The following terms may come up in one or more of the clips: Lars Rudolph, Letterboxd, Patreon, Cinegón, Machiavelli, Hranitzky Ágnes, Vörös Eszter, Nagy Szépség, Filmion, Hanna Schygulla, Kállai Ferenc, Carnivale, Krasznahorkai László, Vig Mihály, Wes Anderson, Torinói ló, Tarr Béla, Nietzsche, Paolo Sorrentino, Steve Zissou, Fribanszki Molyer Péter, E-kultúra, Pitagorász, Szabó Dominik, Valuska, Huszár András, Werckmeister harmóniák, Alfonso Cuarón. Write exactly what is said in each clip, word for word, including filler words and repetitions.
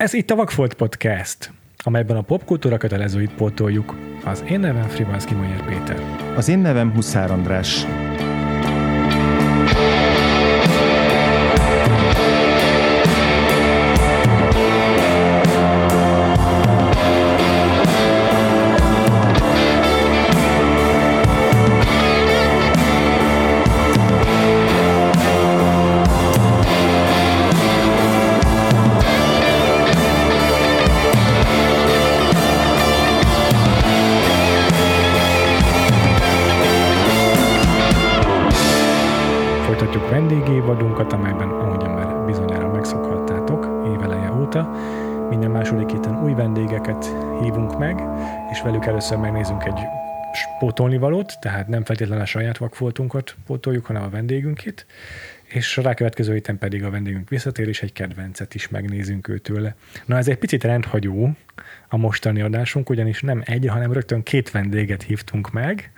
Ez itt a Vakfolt Podcast, amelyben a popkultúra kötelezőit pótoljuk. Az én nevem Fribanszki Molyer Péter. Az én nevem Huszár András. Évadunkat, amelyben ahogyan már bizonyára megszokhattátok éveleje óta. Minden második héten új vendégeket hívunk meg, és velük először megnézünk egy pótolnivalót, tehát nem feltétlenül a saját vakfoltunkat pótoljuk, hanem a vendégünkét, és a rákövetkező héten pedig a vendégünk visszatér, és egy kedvencet is megnézünk őtőle. Na ez egy picit rendhagyó a mostani adásunk, ugyanis nem egy, hanem rögtön két vendéget hívtunk meg,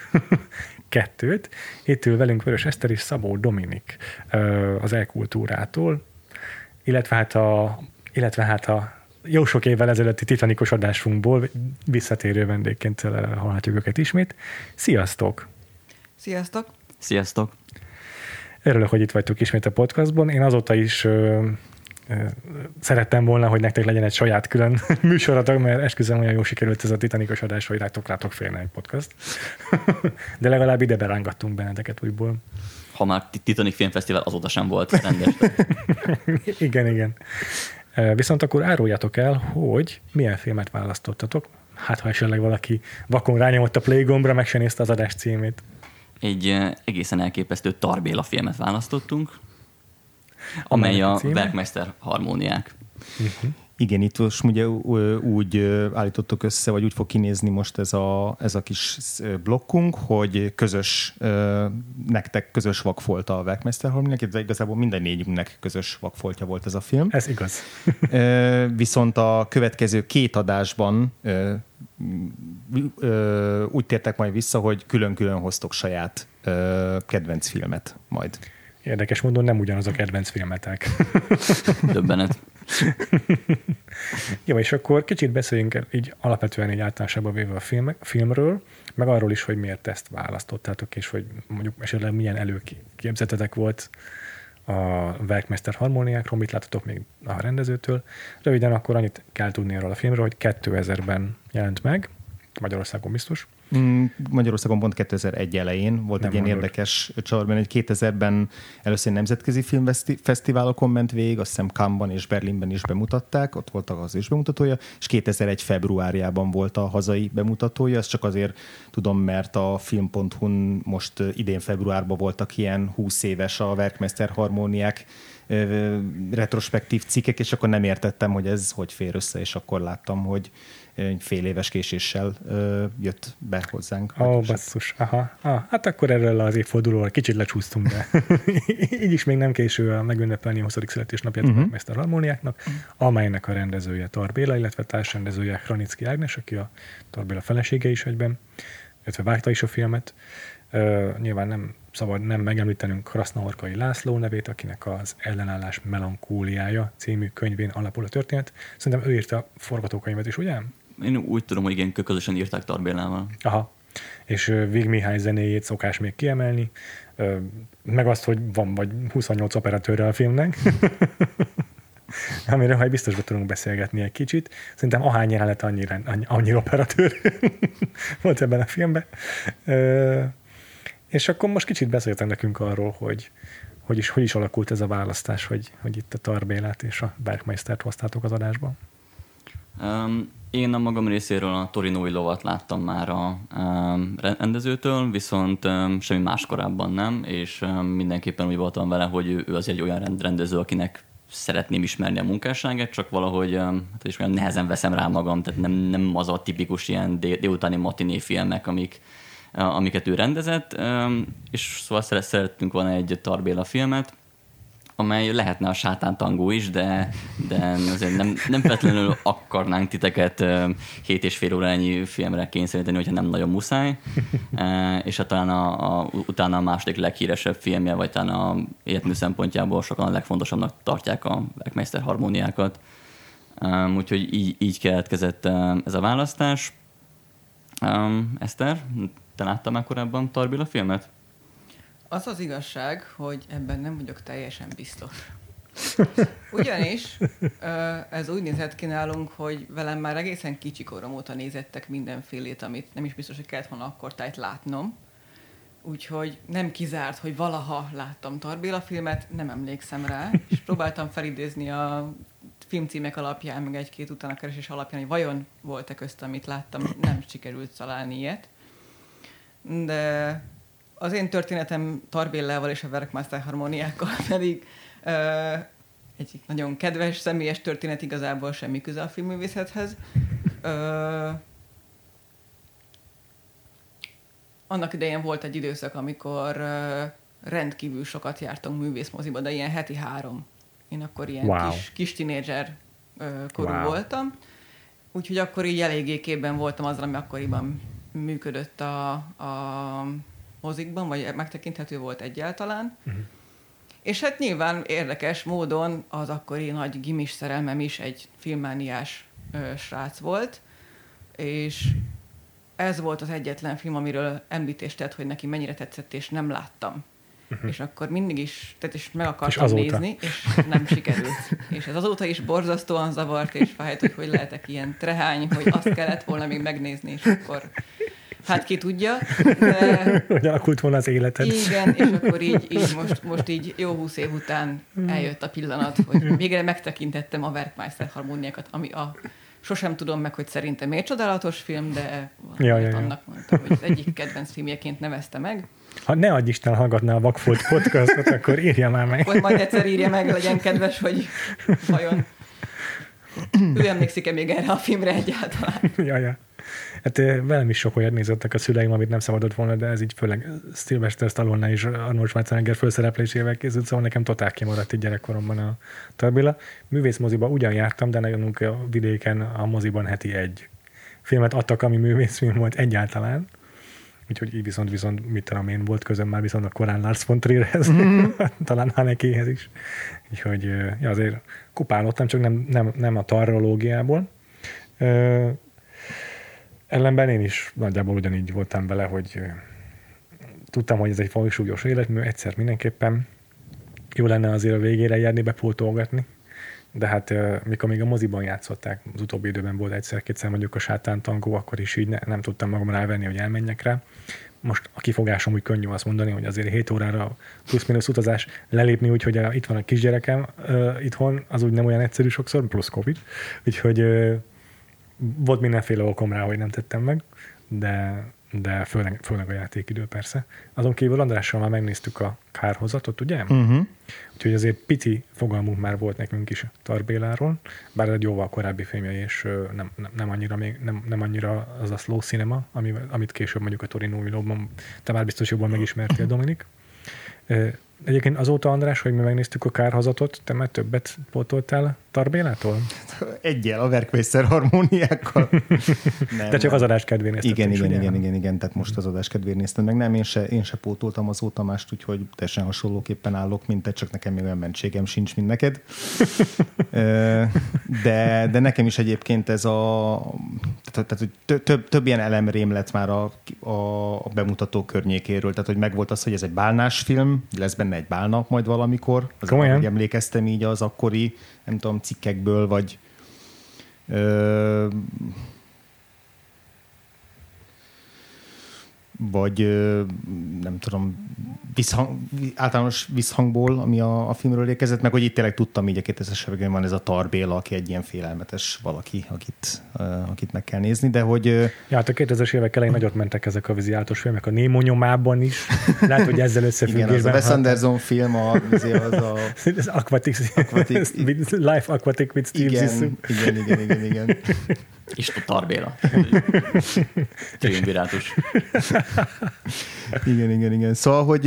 kettőt. Itt ül velünk Vörös Eszter és Szabó Dominik az E-kultúrától, illetve hát a, illetve hát a jó sok évvel ezelőtti titanikus adásunkból visszatérő vendégként hallhatjuk őket ismét. Sziasztok! Sziasztok! Sziasztok! Örülök, hogy itt vagytok ismét a podcastban. Én azóta is ö, ö, szerettem volna, hogy nektek legyen egy saját külön műsoratok, mert esküszöm, olyan jól sikerült ez a titanikus adás, hogy rátok látok félne egy podcast. De legalább ide berángattunk benneteket újból. Ha már Titanic Filmfesztivál azóta sem volt rendes. Igen, igen. Viszont akkor áruljatok el, hogy milyen filmet választottatok. Hát, ha esetleg valaki vakon rányomott a play gombra, meg se nézte az adás címét. Egy egészen elképesztő Tarr Béla filmet választottunk, amely a, a Werckmeister harmóniák. Uh-huh. Igen, itt most ugye úgy állítottuk össze, vagy úgy fog kinézni most ez a, ez a kis blokkunk, hogy közös, nektek közös vakfolta a Werckmeister harmóniák, de igazából minden négyünknek közös vakfoltja volt ez a film. Ez igaz. Viszont a következő két adásban úgy tértek majd vissza, hogy külön-külön hoztok saját kedvenc filmet majd. Érdekes módon nem ugyanaz a kedvenc filmetek. Döbbenet. Jó, és akkor kicsit beszéljünk így alapvetően így általánosában véve a film, filmről, meg arról is, hogy miért ezt választottátok, és hogy mondjuk esetleg milyen előképzetetek volt a Werckmeister harmóniákról, mit láttatok még a rendezőtől. Röviden akkor annyit kell tudni arról a filmről, hogy kétezerben jelent meg, Magyarországon biztos. Magyarországon pont kétezer-egy elején volt nem egy ilyen mondod. Érdekes csatorban, hogy kétezerben először nemzetközi filmfesztiválokon ment végig, azt hiszem Cannes-ban és Berlinben is bemutatták, ott voltak az is bemutatója, és kétezer-egy februárjában volt a hazai bemutatója, ezt csak azért tudom, mert a film pont hu-n most idén februárban voltak ilyen húsz éves a Werckmeister harmóniák retrospektív cikkek, és akkor nem értettem, hogy ez hogy fér össze, és akkor láttam, hogy fél éves késéssel ö, jött be hozzánk. Ó, oh, basszus, aha. Ah, hát akkor erről az évfordulóval kicsit lecsúsztunk be. Így is még nem késő a megünnepelni a huszadik születésnapját uh-huh. a Werckmeister harmóniáknak, amelynek a rendezője Tarr Béla, illetve társrendezője Hranitzky Ágnes, aki a Tarr Béla felesége is egyben, illetve vágta is a filmet. Uh, nyilván nem szabad nem megemlítenünk Krasznahorkai László nevét, akinek az Ellenállás melankóliája című könyvén alapul a történet. Szerintem ő írta a forgatókönyvet is, ugye? Én úgy tudom, hogy igen, közösen írták Tarr Bélával. Aha. És Vig Mihály zenéjét szokás még kiemelni, meg azt, hogy van vagy huszonnyolc operatőre a filmnek, amiről majd biztosban tudunk beszélgetni egy kicsit. Szerintem ahány jelenet, annyi, annyi, annyi operatőr volt ebben a filmben. És akkor most kicsit beszéltem nekünk arról, hogy hogy is, hogy is alakult ez a választás, hogy, hogy itt a Tarr Bélát és a Werckmeistert hoztátok az adásban. Um, én a magam részéről a Torinói lovat láttam már a um, rendezőtől, viszont um, semmi más korábban nem, és um, mindenképpen úgy voltam vele, hogy ő, ő az egy olyan rendező, akinek szeretném ismerni a munkásságát, csak valahogy um, hát is mondjam, nehezen veszem rá magam, tehát nem, nem az a tipikus ilyen dél, délutáni matiné filmek, amik, uh, amiket ő rendezett, um, és szóval szeret, szerettünk volna egy Tarr Béla filmet, amely lehetne a sátántangó is, de, de azért nem, nem feltétlenül akarnánk titeket hét és fél órányi filmre kényszeríteni, hogyha nem nagyon muszáj. És hát talán a, a, utána a második leghíresebb filmje, vagy talán a életmű szempontjából sokan a legfontosabbnak tartják a Werckmeister harmóniákat. Um, úgyhogy így, így keletkezett um, ez a választás. Um, Eszter, te láttál már korábban Tarr Béla filmet? Az az igazság, hogy ebben nem vagyok teljesen biztos. Ugyanis ez úgy nézett ki nálunk, hogy velem már egészen kicsikorom óta nézettek mindenfélét, amit nem is biztos, hogy kellett volna akkor tájt látnom. Úgyhogy nem kizárt, hogy valaha láttam Tarr Béla filmet, nem emlékszem rá, és próbáltam felidézni a filmcímek alapján, meg egy-két utána keresés alapján, hogy vajon volt-e közt, amit láttam, nem sikerült találni ilyet. De az én történetem Tarr Bélával és a Werckmeister harmóniákkal pedig Uh, egy nagyon kedves, személyes történet, igazából semmi köze a filmművészethez. Uh, annak idején volt egy időszak, amikor uh, rendkívül sokat jártunk művészmoziba, de ilyen heti három. Én akkor ilyen wow. kis, kis tínédzser uh, korú wow. voltam. Úgyhogy akkor így eléggé képben voltam azzal, ami akkoriban működött a, a mozikban, vagy megtekinthető volt egyáltalán. Uh-huh. És hát nyilván érdekes módon az akkori nagy gimis szerelmem is egy filmmániás ö, srác volt, és ez volt az egyetlen film, amiről említést tett, hogy neki mennyire tetszett, és nem láttam. Uh-huh. És akkor mindig is, tehát is meg akartam és nézni, és nem sikerült. És ez azóta is borzasztóan zavart, és fájt, hogy hogy lehetek ilyen trehány, hogy azt kellett volna még megnézni, és akkor... Hát ki tudja. De... Hogy alakult volna az életed. Igen, és akkor így, így most, most így jó húsz év után eljött a pillanat, hogy végre megtekintettem a Werckmeister harmóniákat, ami a sosem tudom meg, hogy szerintem miért csodálatos film, de ja, ja, annak ja. mondtam, hogy az egyik kedvenc filmjeként nevezte meg. Ha ne adj Isten hallgatná a Vakfolt podcastot, akkor írja már meg. Hogy majd egyszer írja meg, legyen kedves, hogy vajon ő emlékszik-e még erre a filmre egyáltalán. Ja, ja. Hát velem is sok olyat nézettek a szüleim, amit nem szabadott volna, de ez így főleg Sylvester Stallone és Arnold Schwarzenegger főszereplésével készült, szóval nekem totál kimaradt így gyerekkoromban a Tarr Béla. Művészmoziba ugyan jártam, de nálunk a vidéken a moziban heti egy filmet adtak, ami művészfilm volt egyáltalán. Úgyhogy így viszont, viszont mit tudom én, volt közöm már viszont a korán Lars von Trierhez, mm-hmm. talán Hanekéhez is. Úgyhogy ja, azért kupálottam, csak nem, nem, nem a tarrológiából. Ellenben én is nagyjából ugyanígy voltam vele, hogy tudtam, hogy ez egy fajsúlyos életmű, egyszer mindenképpen jó lenne azért a végére járni, bepótolgatni, de hát mikor még a moziban játszották, az utóbbi időben volt egyszer-kétszer mondjuk a sátántangó, akkor is így ne, nem tudtam magam rávenni, hogy elmenjek rá. Most a kifogásom úgy könnyű azt mondani, hogy azért hét órára plusz-minusz utazás lelépni úgy, hogy a, itt van a kisgyerekem uh, itthon, az úgy nem olyan egyszerű sokszor, plusz Covid, úgyhogy... Uh, Volt mindenféle okom rá, hogy nem tettem meg, de, de főleg, főleg a játékidő persze. Azon kívül Andrással már megnéztük a kárhozatot, ugye? Uh-huh. Úgyhogy azért pici fogalmunk már volt nekünk is Tarr Béláról, bár egy jóval korábbi filmjei, és nem, nem, nem, annyira, még, nem, nem annyira az a slow cinema, ami, amit később mondjuk a Torino Villóban, te már biztos jobban megismertél, Dominik. Egyébként azóta, András, hogy mi megnéztük a kárhozatot, te már többet pótoltál Tarr Bélától? Egyel, a Werckmeister harmóniákkal. nem, de csak nem. Az adás kedvéért nézted. Igen, igen, igen, igen, igen, tehát most az adás kedvéért nézted meg. Nem, én se, én se pótoltam azóta mást, úgyhogy teljesen hasonlóképpen állok, mint te, csak nekem még olyan mentségem sincs, mint neked. de, de nekem is egyébként ez a... Tehát több, több ilyen elemrém lett már a, a bemutató környékéről. Tehát, hogy megvolt az, hogy ez egy bálnás film, lesz benne egy bálna majd valamikor. Komolyan? Hogy emlékeztem így az akkori, nem tudom, cikkekből, vagy ö, vagy ö, nem tudom, visszhang, általános visszhangból, ami a, a filmről érkezett, meg hogy itt tényleg tudtam, így a kétezres években van ez a Tarr Béla, aki egy ilyen félelmetes valaki, akit, uh, akit meg kell nézni, de hogy... Uh... Ja, hát a kétezres évek elején nagyot mentek ezek a víziáltos filmek, a Némo nyomában is, lehet, hogy ezzel összefüggésben... Igen, az a Wes Anderson film, a, az a... az Aquatic... Aquatic... Life Aquatic with Steve Zissou. Igen, igen, igen, igen. És a Tarr Béla. Triumvirátus. Igen, igen, igen. Szóval, hogy,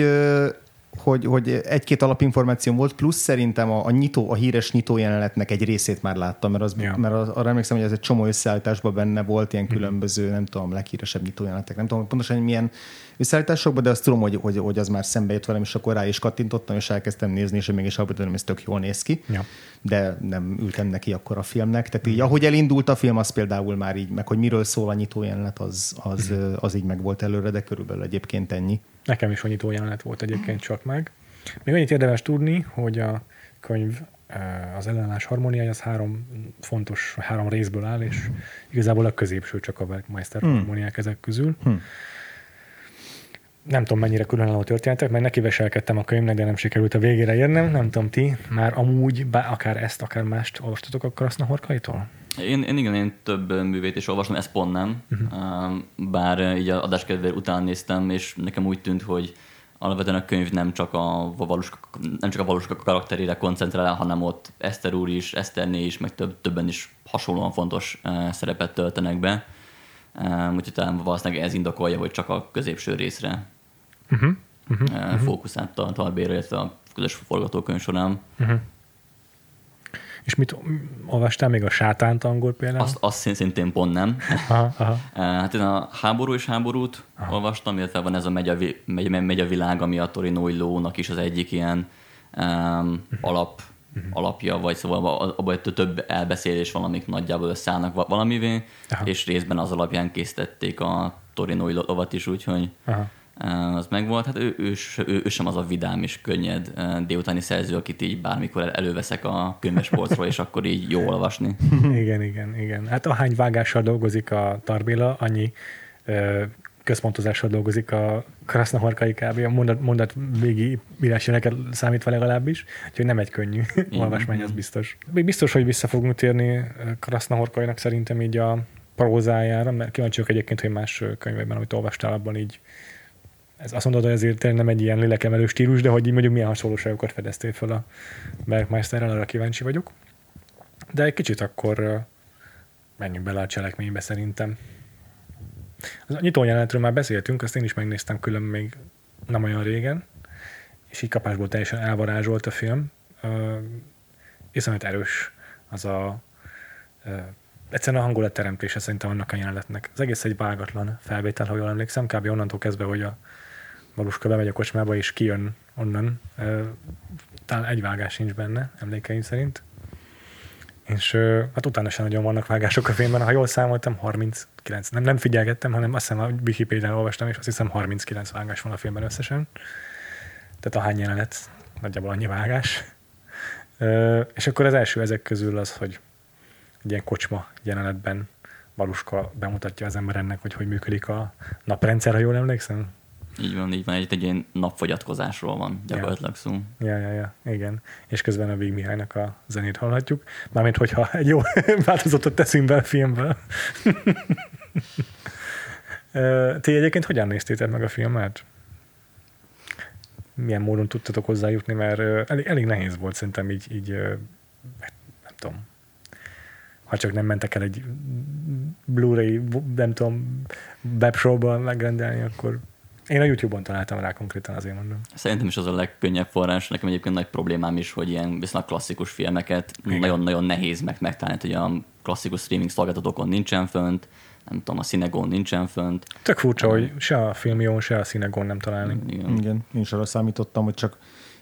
hogy, hogy egy-két alapinformációm volt, plusz szerintem a, a nyitó, a híres nyitó jelenetnek egy részét már láttam, mert, az, ja. mert az, arra emlékszem, hogy ez egy csomó összeállításban benne volt, ilyen különböző, nem tudom, leghíresebb nyitó jelenetek, nem tudom pontosan milyen összeállításokban, de azt tudom, hogy, hogy, hogy az már szembe jött velem, és akkor rá is kattintottam, és elkezdtem nézni, és mégis abban ez tök jól néz ki, ja. de nem ültem neki akkor a filmnek. Tehát így, ahogy elindult a film, az például már így, meg hogy miről szól a nyitó jelenet, az, az, az így meg volt előre, de körülbelül egyébként ennyi. Nekem is a nyitó jelenet volt egyébként csak meg. Még annyit érdemes tudni, hogy a könyv, az ellenállás harmóniája, az három fontos, három részből áll, és igazából a középső csak a Werckmeister harmóniák ezek közül. Hmm. Nem tudom, mennyire különálló történetek, mert nekiveselkedtem a könyvnek, de nem sikerült a végére érnem. Nem tudom, ti már amúgy, bár akár ezt, akár mást olvastatok a Krasznahorkaitól? Én, én igen, én több művét is olvastam, ezt pont nem. Uh-huh. Bár így az adás kedvéért után néztem, és nekem úgy tűnt, hogy alapvetően a könyv nem csak a valós, nem csak a valós karakterére koncentrál, hanem ott Eszter úr is, Eszterné is, meg több, többen is hasonlóan fontos szerepet töltenek be. Úgyhogy talán valószínűleg ez indokolja, hogy csak a középső részre Uh-huh, uh-huh, uh-huh. fókuszált a Tarr Béla, illetve a közös forgatókönyv során. Uh-huh. És mit olvastál még, a Sátánt angol például? Azt, azt szintén pont nem. Aha, aha. Hát én a Háború és háborút aha. olvastam, illetve van ez a Megy a, megy, megy a világ, ami a torinói lónak is az egyik ilyen um, uh-huh. alap, uh-huh. alapja, vagy szóval abban több elbeszélés valamik nagyjából összeállnak valamivé, aha. és részben az alapján készítették a torinói lovat is, úgyhogy aha. az megvolt, hát ő, ő, ő, ő sem az a vidám és könnyed délutáni szerző, akit így bármikor előveszek a könyvespolcról, és akkor így jó olvasni. Igen, igen, igen. Hát ahány vágással dolgozik a Tarr Béla, annyi ö, központozással dolgozik a Krasznahorkai kb. A mondat, mondat végi írásjeleket számítva legalábbis, úgyhogy nem egy könnyű olvasmány, az biztos. Még biztos, hogy vissza fogunk térni Krasznahorkainak szerintem így a prózájára, mert kíváncsiak egyébként, hogy más könyvekben, amit olvastál, abban így ez azt mondod, hogy azért nem egy ilyen lélekemelő stílus, de hogy így mondjuk milyen hasonlóságokat fedeztél fel a Werckmeisterrel, arra kíváncsi vagyok. De egy kicsit akkor menjünk bele a cselekménybe szerintem. A nyitójelenetről már beszéltünk, azt én is megnéztem külön még nem olyan régen, és így kapásból teljesen elvarázsolt a film. Iszonyat erős az a... Egyszerűen a hangulatteremtése szerintem annak a jelenetnek. Az egész egy vágatlan felvétel, ha jól emlékszem, kb. Onnantól kezdve, hogy a Valuska bemegy a kocsmába és kijön onnan. Talán egy vágás sincs benne, emlékeim szerint. És hát utána sem nagyon vannak vágások a filmben. Ha jól számoltam, harminckilenc. Nem, nem figyelgettem, hanem azt hiszem, hogy Wikipédián olvastam, és azt hiszem harminckilenc vágás van a filmben összesen. Tehát a hány jelenet, nagyjából annyi vágás. És akkor az első ezek közül az, hogy egy ilyen kocsma jelenetben Valuska bemutatja az ember ennek, hogy hogy működik a naprendszer, ha jól emlékszem? Így van, így van. Egy, egy ilyen napfogyatkozásról van gyakorlatilag szó. Ja, ja, ja, igen. És közben a Vig Mihálynak a zenét hallhatjuk. Mármint, hogyha egy jó változatot teszünk be a filmbe. Ti egyébként hogyan néztétek meg a filmet? Milyen módon tudtatok hozzájutni? Mert elég, elég nehéz volt szerintem így, így nem tudom, ha csak nem mentek el egy Blu-ray, nem tudom, webshowban megrendelni, akkor én a YouTube-on találtam rá konkrétan, azért mondom. Szerintem is az a legkönnyebb forrás. Nekem egyébként nagy problémám is, hogy ilyen viszonylag klasszikus filmeket igen. nagyon-nagyon nehéz meg megtalálni, hogy a klasszikus streaming szolgáltatókon nincsen fönt, nem tudom, a Cinegón nincsen fönt. Tök furcsa, hogy se a Filmion, se a Cinegón nem találni. Igen, igen. Én is arra számítottam, hogy csak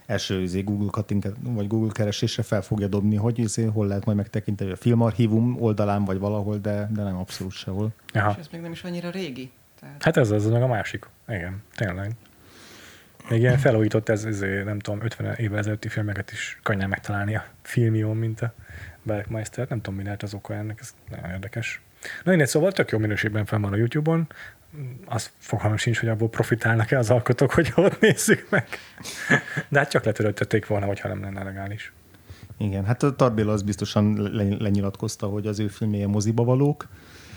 első Google kattintás vagy Google keresésre fel fogja dobni, hogy hol lehet majd megtekinteni, a filmarchívum oldalán vagy valahol, de, de nem abszolút sehol. Aha. És ez még nem is annyira régi. Tehát... Hát ez az, meg a másik. Igen, tényleg. Még ilyen felújított, ez, ez nem tudom, ötven évvel ezelőtti filmeket is könnyen megtalálni a Filmion, mint a Werckmeister. Nem tudom, mi lehet az oka ennek, ez nagyon érdekes. Na mindegy, szóval tök jó minőségben fel van a YouTube-on. Azt fogalmam sincs, hogy abból profitálnak-e az alkotók, hogy ott nézzük meg. De hát csak letöröltötték volna, hogyha nem lenne legális. Igen, hát a Tarr Béla az biztosan lenyilatkozta, hogy az ő filmje moziba valók.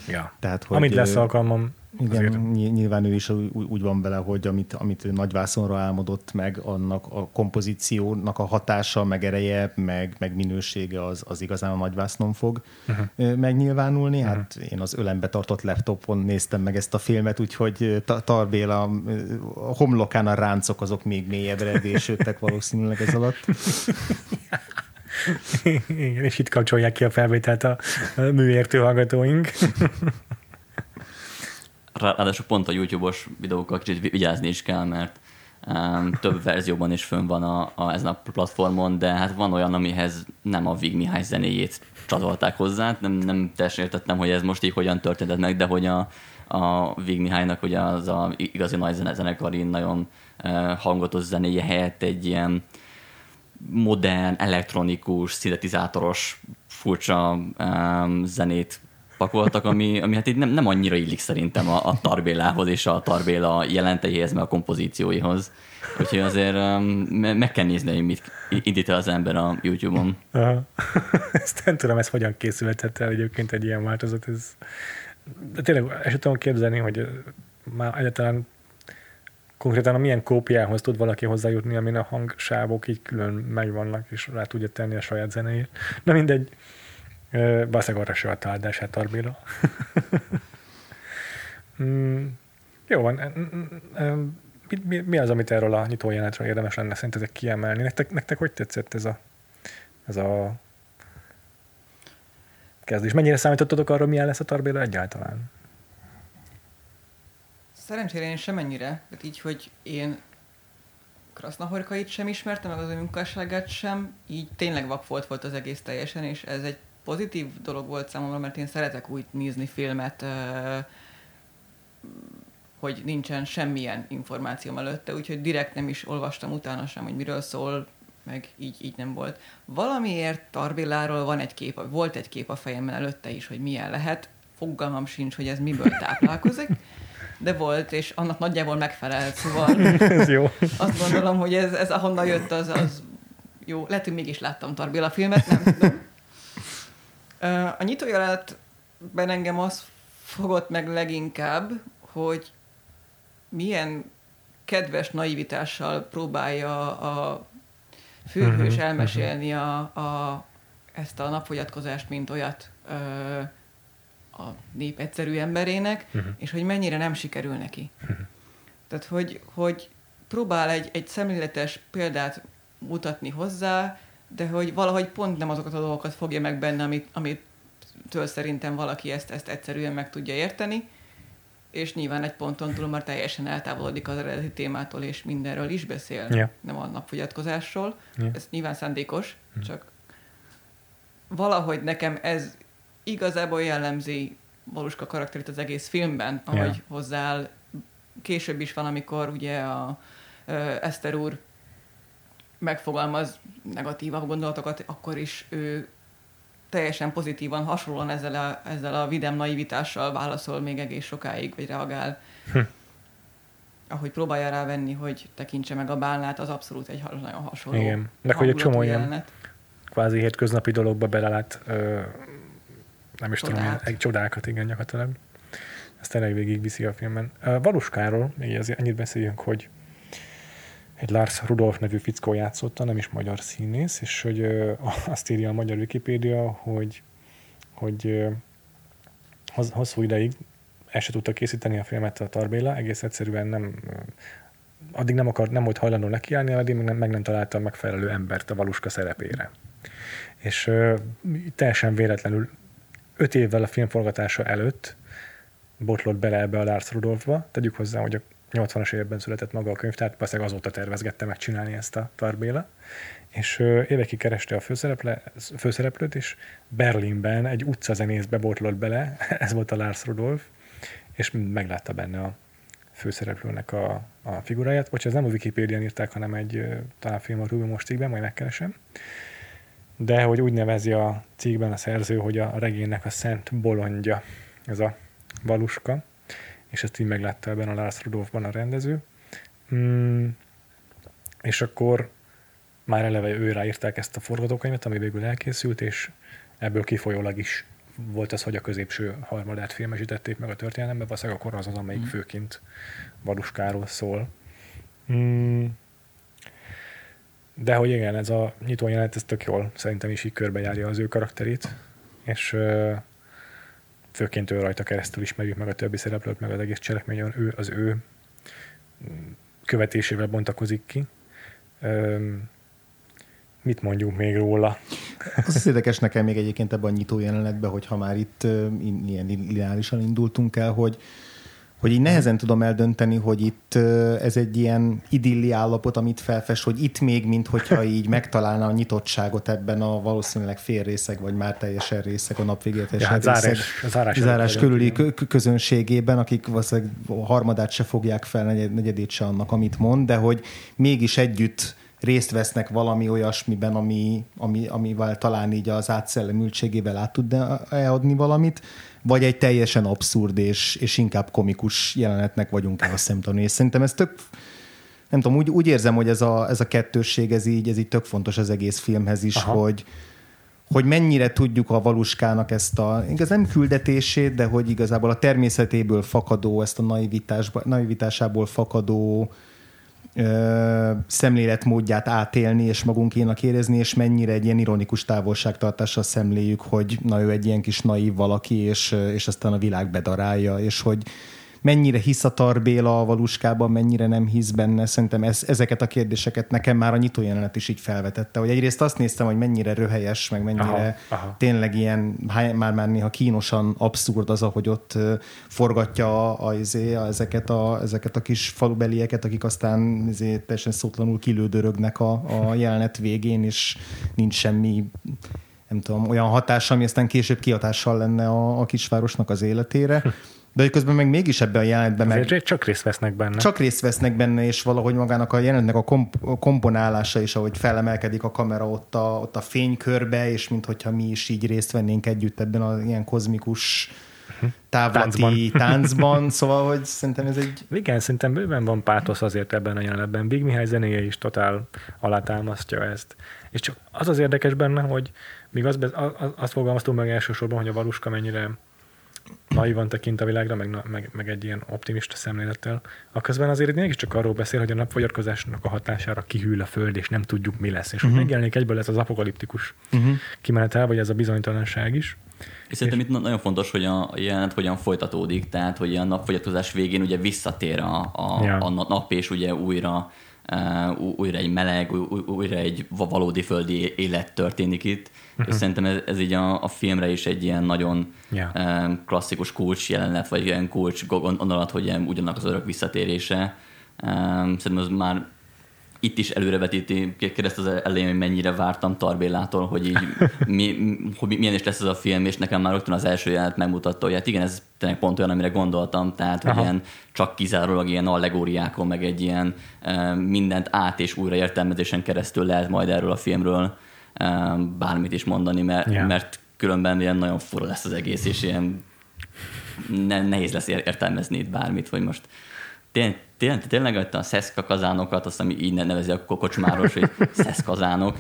Ja, tehát, hogy amint lesz alkalmam, Igen, nyilván ő is úgy van vele, hogy amit, amit ő Nagyvászonra álmodott meg, annak a kompozíciónak a hatása, meg ereje, meg, meg minősége az, az igazán a Nagyvásznon fog uh-huh. megnyilvánulni. Uh-huh. Hát én az ölembe tartott laptopon néztem meg ezt a filmet, úgyhogy Tarr Béla a homlokán a ráncok azok még mélyebbre edésődtek valószínűleg ez alatt. Igen, és itt kapcsolják ki a felvételt a műértő hallgatóink. Ráadásul pont a YouTube-os videókkal kicsit vigyázni is kell, mert um, több verzióban is fönn van a, a, ezen a platformon, de hát van olyan, amihez nem a Vig Mihály zenéjét csatolták hozzá. Nem, nem teljesen értettem, hogy ez most így hogyan történt meg, de hogy a, a Vig Mihálynak ugye az a igazi nagy zenekari, nagyon uh, hangatos zenéje helyett egy ilyen modern, elektronikus, szintetizátoros, furcsa um, zenét pakoltak, ami, ami hát így nem, nem annyira illik szerintem a, a Tarr Bélához és a Tarr Béla jelenteihez, meg a kompozícióihoz. Úgyhogy azért um, meg kell nézni, hogy mit indít el az ember a YouTube-on. Aha. Ezt nem tudom, ez hogyan készülhetett el egyébként egy ilyen változat. Ez... De tényleg el sem tudom képzelni, hogy már egyáltalán konkrétan a milyen kópiához tud valaki hozzájutni, amin a hangsávok így külön megvannak, és rá tudja tenni a saját zenéjét. Na mindegy. Baszeg arra se a táldását, Tarr Béla. mm, jó van. Mi, mi, mi az, amit erről a nyitójelenetről érdemes lenne szerintetek kiemelni? Nektek, nektek hogy tetszett ez a, ez a kezdés? Mennyire számítottatok arra, milyen lesz a Tarr Béla egyáltalán? Szerencsére én semennyire. Hát így, hogy én Krasznahorkait sem ismertem, meg az ő munkásságát sem. Így tényleg vakfolt volt az egész teljesen, és ez egy pozitív dolog volt számomra, mert én szeretek úgy nézni filmet, hogy nincsen semmilyen információm előtte, úgyhogy direkt nem is olvastam utána sem, hogy miről szól, meg így, így nem volt. Valamiért Tarr Béláról van egy kép, volt egy kép a fejemben előtte is, hogy milyen lehet. Fogalmam sincs, hogy ez miből táplálkozik, de volt, és annak nagyjából megfelelt, szóval ez jó. Azt gondolom, hogy ez, ez ahonnan jött, az, az jó. Lehet, hogy mégis láttam Tarr Béla filmet, nem tudom. A nyitójelenetben engem az fogott meg leginkább, hogy milyen kedves naivitással próbálja a főhős elmesélni a, a, ezt a napfogyatkozást, mint olyat a nép egyszerű emberének, és hogy mennyire nem sikerül neki. Tehát, hogy, hogy próbál egy, egy szemléletes példát mutatni hozzá, de hogy valahogy pont nem azokat a dolgokat fogja meg benne, amit, amitől szerintem valaki ezt, ezt egyszerűen meg tudja érteni, és nyilván egy ponton túl már teljesen eltávolodik az eredeti témától, és mindenről is beszél, yeah. nem a napfogyatkozásról. Yeah. Ez nyilván szándékos, mm. csak valahogy nekem ez igazából jellemzi Valuska karakterét az egész filmben, ahogy yeah. hozzááll. Később is van, amikor ugye a, a Eszter úr megfogalmaz negatívabb gondolatokat, akkor is ő teljesen pozitívan, hasonlóan ezzel a, ezzel a vidám naivitással válaszol még egész sokáig, vagy reagál. Hm. Ahogy próbálja rávenni, hogy tekintse meg a bálnát, az abszolút egy nagyon hasonló. Igen, meg hogy egy csomó ilyen kvázi hétköznapi dologba belelát, ö, nem is Csodát. tudom, egy csodákat, igen, gyakorlatilag. Ezt tényleg végigviszi a filmen. Valuskáról még azért annyit beszéljünk, hogy egy Lars Rudolph nevű fickó játszotta, nem is magyar színész, és hogy ö, azt írja a magyar Wikipédia, hogy, hogy ö, hosszú ideig el se tudta készíteni a filmet a Tarr Béla, egész egyszerűen nem, addig nem, akart, nem volt hajlandó nekiállni, addig még nem, meg nem találta a megfelelő embert a Valuska szerepére. És ö, teljesen véletlenül öt évvel a film forgatása előtt botlott bele ebbe a Lars Rudolphba, tegyük hozzá, hogy a nyolcvanas években született maga a könyv, tehát persze azóta tervezgette megcsinálni ezt a Tarr Béla, és évekig kereste a főszereplőt, és Berlinben egy utcazenészbe botlott bele, ez volt a Lars Rudolph, és meglátta benne a főszereplőnek a, a figuráját, vagy ez nem a Wikipédián írták, hanem egy talán film a Rubimos cikkben, majd megkeresem, de hogy úgy nevezi a cikkben a szerző, hogy a regénynek a szent bolondja, ez a Valuska, és ezt így meglátta ebben a Lars Rudolphban a rendező. Mm, és akkor már eleve őrá írták ezt a forgatókönyvet, ami végül elkészült, és ebből kifolyólag is volt az, hogy a középső harmadát filmesítették meg a történelemben, valószínűleg akkor az az, amelyik mm. főként Varuskáról szól. Mm. De hogy igen, ez a nyitójelenet, ez tök jól szerintem is így körbejárja az ő karakterét, és uh, főként ő rajta keresztül ismerjük meg a többi szereplőt, meg az egész cselekményen ő az ő követésével bontakozik ki. Um, Mit mondjuk még róla? Az az érdekes nekem még egyébként ebben a nyitó jelenetben, hogy ha már itt ilyen lineárisan indultunk el, hogy, hogy így nehezen tudom eldönteni, hogy itt ez egy ilyen idilli állapot, amit felfest, hogy itt még, minthogyha így megtalálna a nyitottságot ebben a valószínűleg fél részeg, vagy már teljesen részeg, a napvégére teljesen ja, részeg, zárás, zárás, zárás körüli közönségében, akik valószínűleg a harmadát se fogják fel, negyedét se annak, amit mond, de hogy mégis együtt részt vesznek valami olyasmiben, ami, ami, amivel talán így az átszellemültségével át tudná-e adni valamit, vagy egy teljesen abszurd és, és inkább komikus jelenetnek vagyunk el a szemtanúi. És szerintem ez tök, nem tudom, úgy, úgy érzem, hogy ez a, ez a kettősség, ez így, ez így tök fontos az egész filmhez is, hogy, hogy mennyire tudjuk a Valuskának ezt a, igaz nem küldetését, de hogy igazából a természetéből fakadó, ezt a naivitás, naivitásából fakadó Ö, szemléletmódját átélni, és magunkénak érezni, és mennyire egy ilyen ironikus távolságtartással szemléljük, hogy na ő egy ilyen kis naív valaki, és, és aztán a világ bedarálja, és hogy mennyire hisz a Tarr Béla a Valuskában, mennyire nem hisz benne. Szerintem ez, ezeket a kérdéseket nekem már a nyitójelenet is így felvetette, hogy egyrészt azt néztem, hogy mennyire röhelyes, meg mennyire aha, aha. tényleg ilyen, már-már néha kínosan abszurd az, ahogy ott forgatja a, a, ezeket, a, ezeket a kis falubelieket, akik aztán teljesen szótlanul kilődörögnek a, a jelenet végén, és nincs semmi, nem tudom, olyan hatás, ami aztán később kihatással lenne a, a kisvárosnak az életére. De hogy közben meg mégis ebben a jelenetben... Meg csak részt vesznek benne. Csak részt vesznek benne, és valahogy magának a jelenetnek a komp- komponálása is, ahogy felemelkedik a kamera ott a, ott a fénykörbe, és minthogyha mi is így részt vennénk együtt ebben a ilyen kozmikus távlati táncban. táncban. Szóval, hogy szerintem ez egy... Igen, szerintem bőven van pátosz azért ebben a jelenetben. Vig Mihály zenéje is totál alátámasztja ezt. És csak az az érdekes benne, hogy még azt, be, azt fogalmaztuk meg elsősorban, hogy a Valuska mennyire naivan tekint a világra, meg, meg, meg egy ilyen optimista szemlélettel. A közben azért mégiscsak arról beszél, hogy a napfogyatkozásnak a hatására kihűl a föld, és nem tudjuk, mi lesz. És uh-huh. hogy megjelenik egyből ez az apokaliptikus uh-huh. kimenetel, vagy ez a bizonytalanság is. És szerintem és... itt nagyon fontos, hogy a jelenet hogyan folytatódik, tehát hogy a napfogyatkozás végén ugye visszatér a, a, ja. a nap, és ugye újra, uh, újra egy meleg, új, újra egy valódi földi élet történik itt. Uh-huh. És szerintem ez, ez így a, a filmre is egy ilyen nagyon yeah. um, klasszikus kulcs jelenet, vagy ilyen kulcs gondolat, hogy ilyen ugyanak az örök visszatérése. Um, szerintem az már itt is előrevetíti, kérdezt az elején, hogy mennyire vártam Tarr Bélától, hogy így mi, hogy milyen is lesz ez a film, és nekem már rögtön az első jelenet megmutatta, hogy hát igen, ez tényleg pont olyan, amire gondoltam, tehát hogy ilyen csak kizárólag ilyen allegóriákon, meg egy ilyen um, mindent át és újra értelmezésen keresztül lehet majd erről a filmről bármit is mondani, mert, yeah. mert különben ilyen nagyon fura lesz az egész, és ilyen ne, nehéz lesz értelmezni itt bármit, hogy most tény, tény, tényleg a szeszka kazánokat, azt, ami így nevezi a kokocsmáros, hogy szeszkazánok,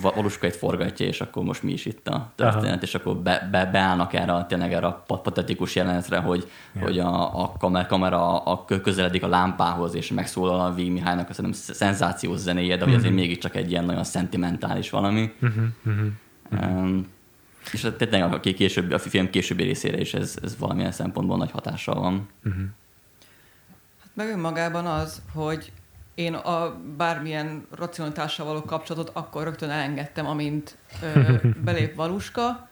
Valuska itt forgatja, és akkor most mi is itt a történet, aha. és akkor be, be, beállnak erre, tényleg erre a patetikus jelenetre, hogy, yeah. hogy a, a kamera, kamera a közeledik a lámpához, és megszólal a Vig Mihálynak, azt hiszem, szenzációs zenéje, de mm-hmm. azért mégiscsak egy ilyen nagyon szentimentális valami. Mm-hmm. Mm-hmm. Um, és tényleg a, később, a film későbbi részére is ez, ez valamilyen szempontból nagy hatással van. Mm-hmm. Meg önmagában az, hogy én a bármilyen racionalitással való kapcsolatot akkor rögtön elengedtem, amint ö, belép Valuska,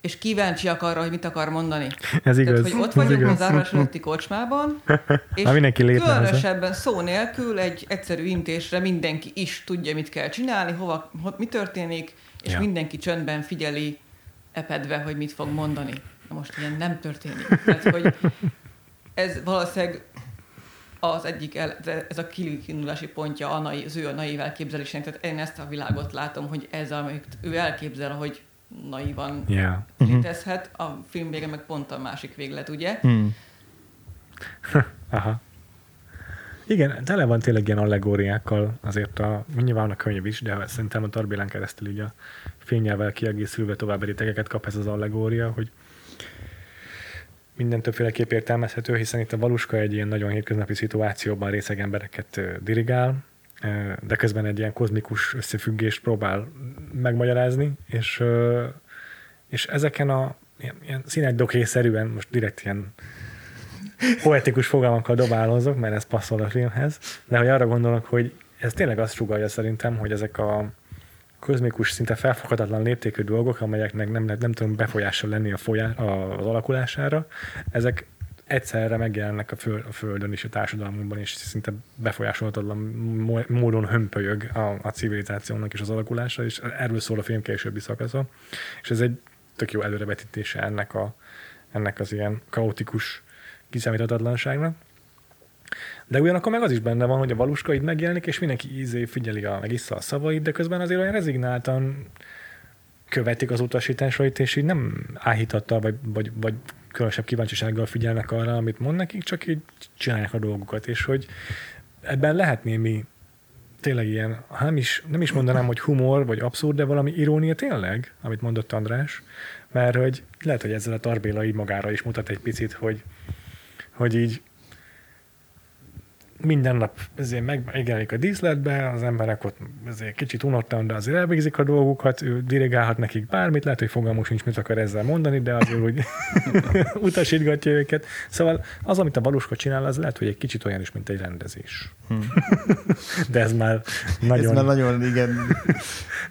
és kíváncsiak arra, hogy mit akar mondani. Ez igaz. Tehát, hogy ott vagyunk a zárás előtti kocsmában, és különösebben szó nélkül egy egyszerű intésre mindenki is tudja, mit kell csinálni, hova, ho, mi történik, és ja. mindenki csöndben figyeli epedve, hogy mit fog mondani. Na most ilyen nem történik. Tehát, hogy ez valószínűleg az egyik, el, ez a kiindulási pontja a naiv, az ő a naív elképzelésének. Tehát én ezt a világot látom, hogy ez, amit ő elképzel, hogy naívan yeah. létezhet. A film vége meg pont a másik véglet, ugye? Mm. Aha. Igen, tele van tényleg ilyen allegóriákkal, azért a, nyilván a könyv is, de szerintem a Tarr Bélán keresztül így a fényjelvel kiegészülve további rétegeket kap ez az allegória, hogy minden többféleképp értelmezhető, hiszen itt a valuska egy ilyen nagyon hétköznapi szituációban részeg embereket dirigál, de közben egy ilyen kozmikus összefüggést próbál megmagyarázni, és, és ezeken a ilyen, ilyen színegydokrészerűen, most direkt ilyen poetikus fogalmakkal dobálózok, mert ez passzol a filmhez, de hogy arra gondolok, hogy ez tényleg azt sugallja szerintem, hogy ezek a kozmikus, szinte felfoghatatlan léptékű dolgok, amelyeknek nem, nem tudunk befolyással lenni a folyá, a, az alakulására, ezek egyszerre megjelennek a, föl, a Földön és a társadalmunkban, és szinte befolyásolhatatlan módon hömpölyög a, a civilizációnak és az alakulása, és erről szól a film későbbi szakasza. És ez egy tök jó előrevetítése ennek, a, ennek az ilyen kaotikus kiszámíthatatlanságnak. De ugyanakkor meg az is benne van, hogy a valuska így megjelenik, és mindenki ízé figyeli a, meg issza a szavait, de közben azért olyan rezignáltan követik az utasításait, és így nem áhítattal, vagy, vagy, vagy különösebb kíváncsisággal figyelnek arra, amit mond nekik, csak így csinálják a dolgukat, és hogy ebben lehet némi tényleg ilyen, nem is, nem is mondanám, hogy humor, vagy abszurd, de valami irónia tényleg, amit mondott András, mert hogy lehet, hogy ezzel a Tarr Béla így magára is mutat egy picit, hogy, hogy így minden nap azért megjelenik a díszletbe, az emberek ott azért kicsit unottan, de azért elvégzik a dolgukat, ő dirigálhat nekik bármit, lehet, hogy fogalmuk sincs, mit akar ezzel mondani, de azért úgy utasítgatja őket. Szóval az, amit a valuska csinál, az lehet, hogy egy kicsit olyan is, mint egy rendezés. Hmm. De ez már nagyon... Ez már nagyon, igen.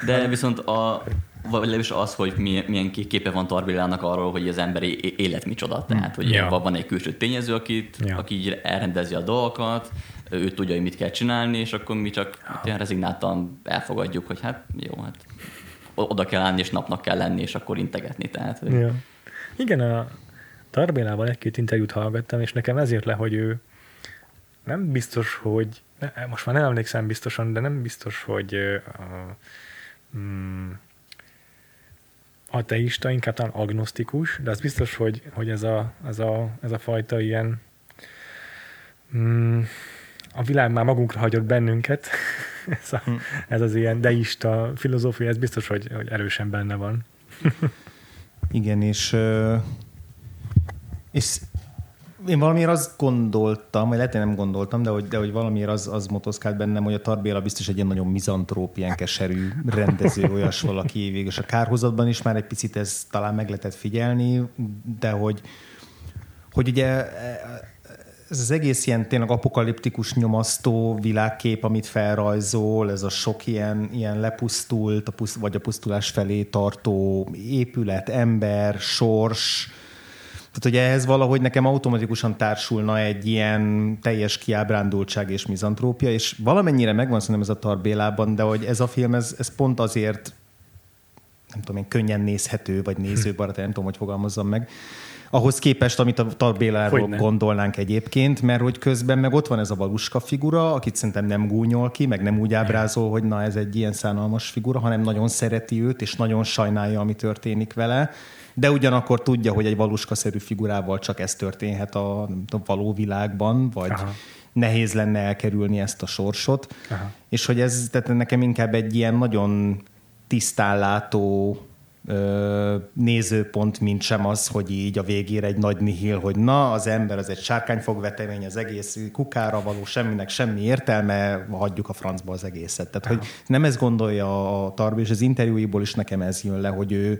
De viszont a... Vagy is az, hogy milyen képe van Tarr Bélának arról, hogy az emberi élet micsoda. Tehát, hogy ja. van egy külső tényező, akit, ja. aki így elrendezi a dolgokat, ő tudja, hogy mit kell csinálni, és akkor mi csak ja. rezignáltan elfogadjuk, hogy hát jó, hát oda kell állni, és napnak kell lenni, és akkor integetni. Tehát, hogy... ja. Igen, a Tarr Bélával egy-két interjút hallgattam, és nekem ezért le, hogy ő nem biztos, hogy... Most már nem emlékszem biztosan, de nem biztos, hogy... Uh, um, ateista, inkább talán agnosztikus, de az biztos, hogy, hogy ez, a, ez, a, ez a fajta ilyen mm, a világ már magunkra hagyott bennünket, ez, a, ez az ilyen deista filozófia, ez biztos, hogy, hogy erősen benne van. Igen, és, és én valamiért azt gondoltam, vagy lehet, nem gondoltam, de hogy, de hogy valamiért az, az motoszkált bennem, hogy a Tarr Béla biztos egy ilyen nagyon mizantróp, ilyen keserű rendező, olyas valaki végül. És a Kárhozatban is már egy picit ez talán meg lehetett figyelni, de hogy, hogy ugye ez az egész ilyen tényleg apokaliptikus nyomasztó világkép, amit felrajzol, ez a sok ilyen, ilyen lepusztult, a puszt, vagy a pusztulás felé tartó épület, ember, sors. Tehát, hogy ehhez valahogy nekem automatikusan társulna egy ilyen teljes kiábrándultság és mizantrópia, és valamennyire megvan szerintem ez a Tarr Bélában, de hogy ez a film, ez, ez pont azért, nem tudom én, könnyen nézhető, vagy nézőbarát, nem tudom, hogy fogalmazzam meg, ahhoz képest, amit a Tarr Béláról gondolnánk egyébként, mert hogy közben meg ott van ez a valuska figura, akit szerintem nem gúnyol ki, meg nem úgy ábrázol, hogy na ez egy ilyen szánalmas figura, hanem nagyon szereti őt, és nagyon sajnálja, ami történik vele, de ugyanakkor tudja, hogy egy valuskaszerű figurával csak ez történhet a, nem tudom, való világban, vagy aha. nehéz lenne elkerülni ezt a sorsot. Aha. És hogy ez tehát nekem inkább egy ilyen nagyon tisztánlátó ö, nézőpont, mint sem az, hogy így a végére egy nagy nihil, hogy na, az ember az egy sárkányfogvetemény, az egész kukára való, semminek semmi értelme, hagyjuk a francba az egészet. Tehát, aha. hogy nem ezt gondolja a Tarr Béla, és az interjúiból is nekem ez jön le, hogy ő